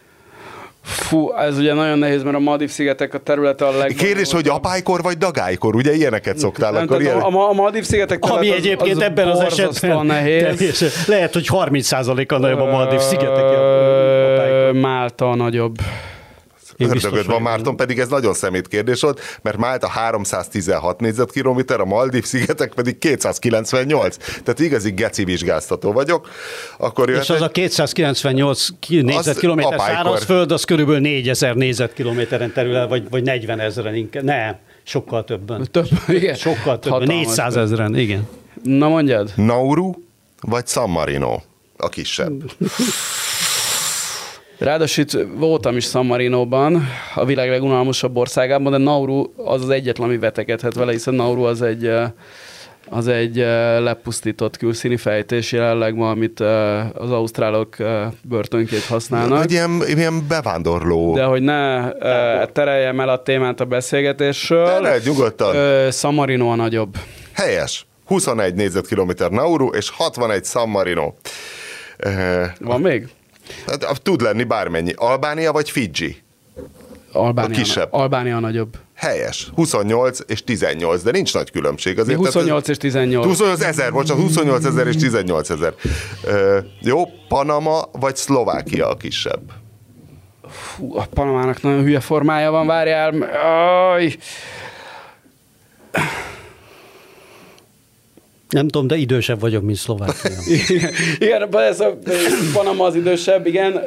Fú, ez ugye nagyon nehéz, mert a Maldív-szigetek a területe a legjobb. Kérdés, hogy apálykor vagy dagálykor, ugye ilyeneket szoktál, nem, akkor ilyenek. A Maldív-szigetek területe az egyébként ebben az esetben nehéz. Lehet, hogy 30%-a nagyobb a Maldív-szigetek. Málta a nagyobb. Ördögödben, Márton, pedig ez nagyon szemét kérdés volt, mert Málta 316 négyzetkilométer, a Maldív-szigetek pedig 298. Tehát igazi geci vizsgáztató vagyok. Akkor és az a 298 négyzetkilométer szárazföld, az körülbelül 4000 négyzetkilométeren terül el, vagy 40 000-en inkább. Nem, sokkal többen. Sokkal többen, 400 000-en, igen. Na mondjad. Nauru vagy San Marino a kisebb? Ráadásul voltam is San Marinóban, a világ legunalmasabb országában, de Nauru az az egyetlen, ami vetekedhet vele, hiszen Nauru az egy lepusztított külszíni fejtés jelenleg ma, amit az ausztrálok börtönként használnak. Hogy ilyen bevándorló. De hogy ne tereljem el a témát a beszélgetésről. Terelj, nyugodtan. San Marino a nagyobb. Helyes. 21 négyzetkilométer Nauru és 61 San Marino. Van még? Tud lenni bármennyi. Albánia vagy Fidzsi? Albánia a kisebb. Albánia a nagyobb. Helyes. 28 és 18, de nincs nagy különbség. Azért, 28 és 18. 28 ezer és 18 ezer. Jó, Panama vagy Szlovákia a kisebb? Fú, a Panamának nagyon hülye formája van, várjál. Aj. Nem tudom, de idősebb vagyok, mint Szlovákia. Igen, Panama az idősebb, igen.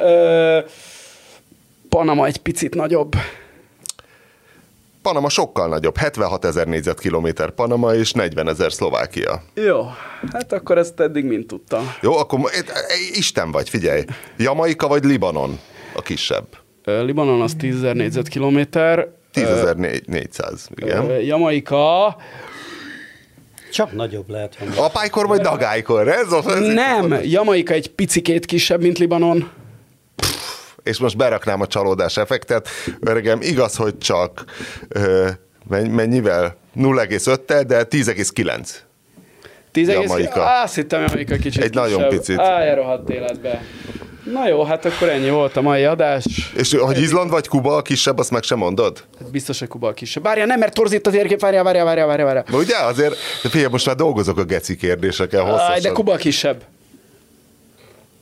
Panama egy picit nagyobb. Panama sokkal nagyobb. 76 000 négyzetkilométer Panama és 40 000 Szlovákia. Jó, hát akkor ezt eddig mind tudtam. Jó, akkor Isten vagy, figyelj. Jamaika vagy Libanon a kisebb? Libanon az 10 000 négyzetkilométer. 10 400, igen. Jamaika... Csak nagyobb lehet. Apálykor vagy dagálykor? Nem, Jamaika egy picikét kisebb, mint Libanon. És most beraknám a csalódás effektet. Öregem, igaz, hogy csak mennyivel? 0,5-tel, de 10,9. 10, Jamaika. Azt hittem, Jamaika kicsit egy kisebb. Egy nagyon picit. Elrohadt életbe. Na jó, hát akkor ennyi volt a mai adás. És hogy Izland vagy Kuba a kisebb, azt meg sem mondod? Hát biztos, hogy Kuba a kisebb. Várjál, nem, mert torzít a térkép, várjál. Ugye, azért, figyelj, most már dolgozok a geci kérdésekkel hosszasan. De Kuba a kisebb.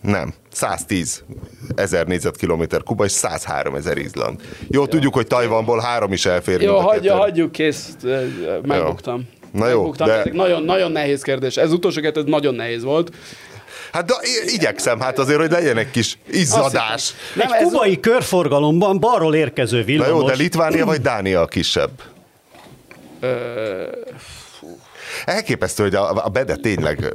Nem, 110 000 négyzetkilométer Kuba és 103 000 Izland. Jó, tudjuk, hogy Tajvanból 3 is elfér. Jó, hagyjuk, kész, megbuktam. Na jó, de... Nagyon nehéz kérdés. Ez utolsó kettő nagyon nehéz volt. Hát igyekszem, hát azért, hogy legyen egy kis izzadás. Nem, egy kubai körforgalomban balról érkező villamos. Na jó, de Litvánia vagy Dánia a kisebb? Elképesztő, hogy a Bede tényleg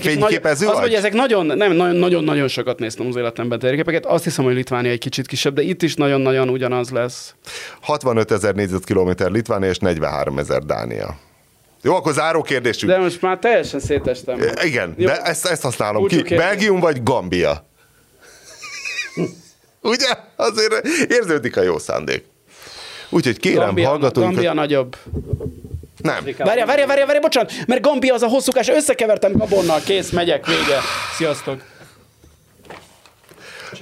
fényképező vagy? Az, hogy ezek nagyon sokat néztem az életemben térképeket. Azt hiszem, hogy Litvánia egy kicsit kisebb, de itt is nagyon-nagyon ugyanaz lesz. 65 000 négyzetkilométer Litvánia és 43 000 Dánia. Jó, akkor záró kérdésünk. De most már teljesen szétestem. Igen, jó. De ezt használom ki. Belgium vagy Gambia? Ugye? Azért érződik a jó szándék. Úgyhogy kérem, hallgatóinkat... Gambia nagyobb. Nem. Várja, bocsánat, mert Gambia az a hosszúkás, összekevertem Gabonnal, kész, megyek, vége. Sziasztok.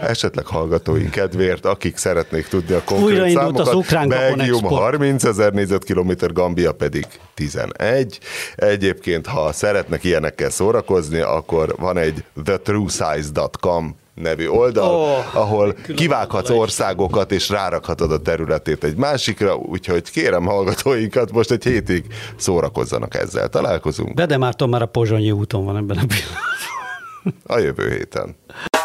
Esetleg hallgatóink kedvéért, akik szeretnék tudni a konkrét számokat, Belgium 30 000 négyzetkilométer, Gambia pedig 11. Egyébként, ha szeretnek ilyenekkel szórakozni, akkor van egy thetruesize.com nevű oldal, ahol kivághatsz országokat és rárakhatod a területét egy másikra, úgyhogy kérem hallgatóinkat most egy hétig szórakozzanak ezzel. Találkozunk. Bede Márton már a pozsonyi úton van ebben a pillanatban. A jövő héten.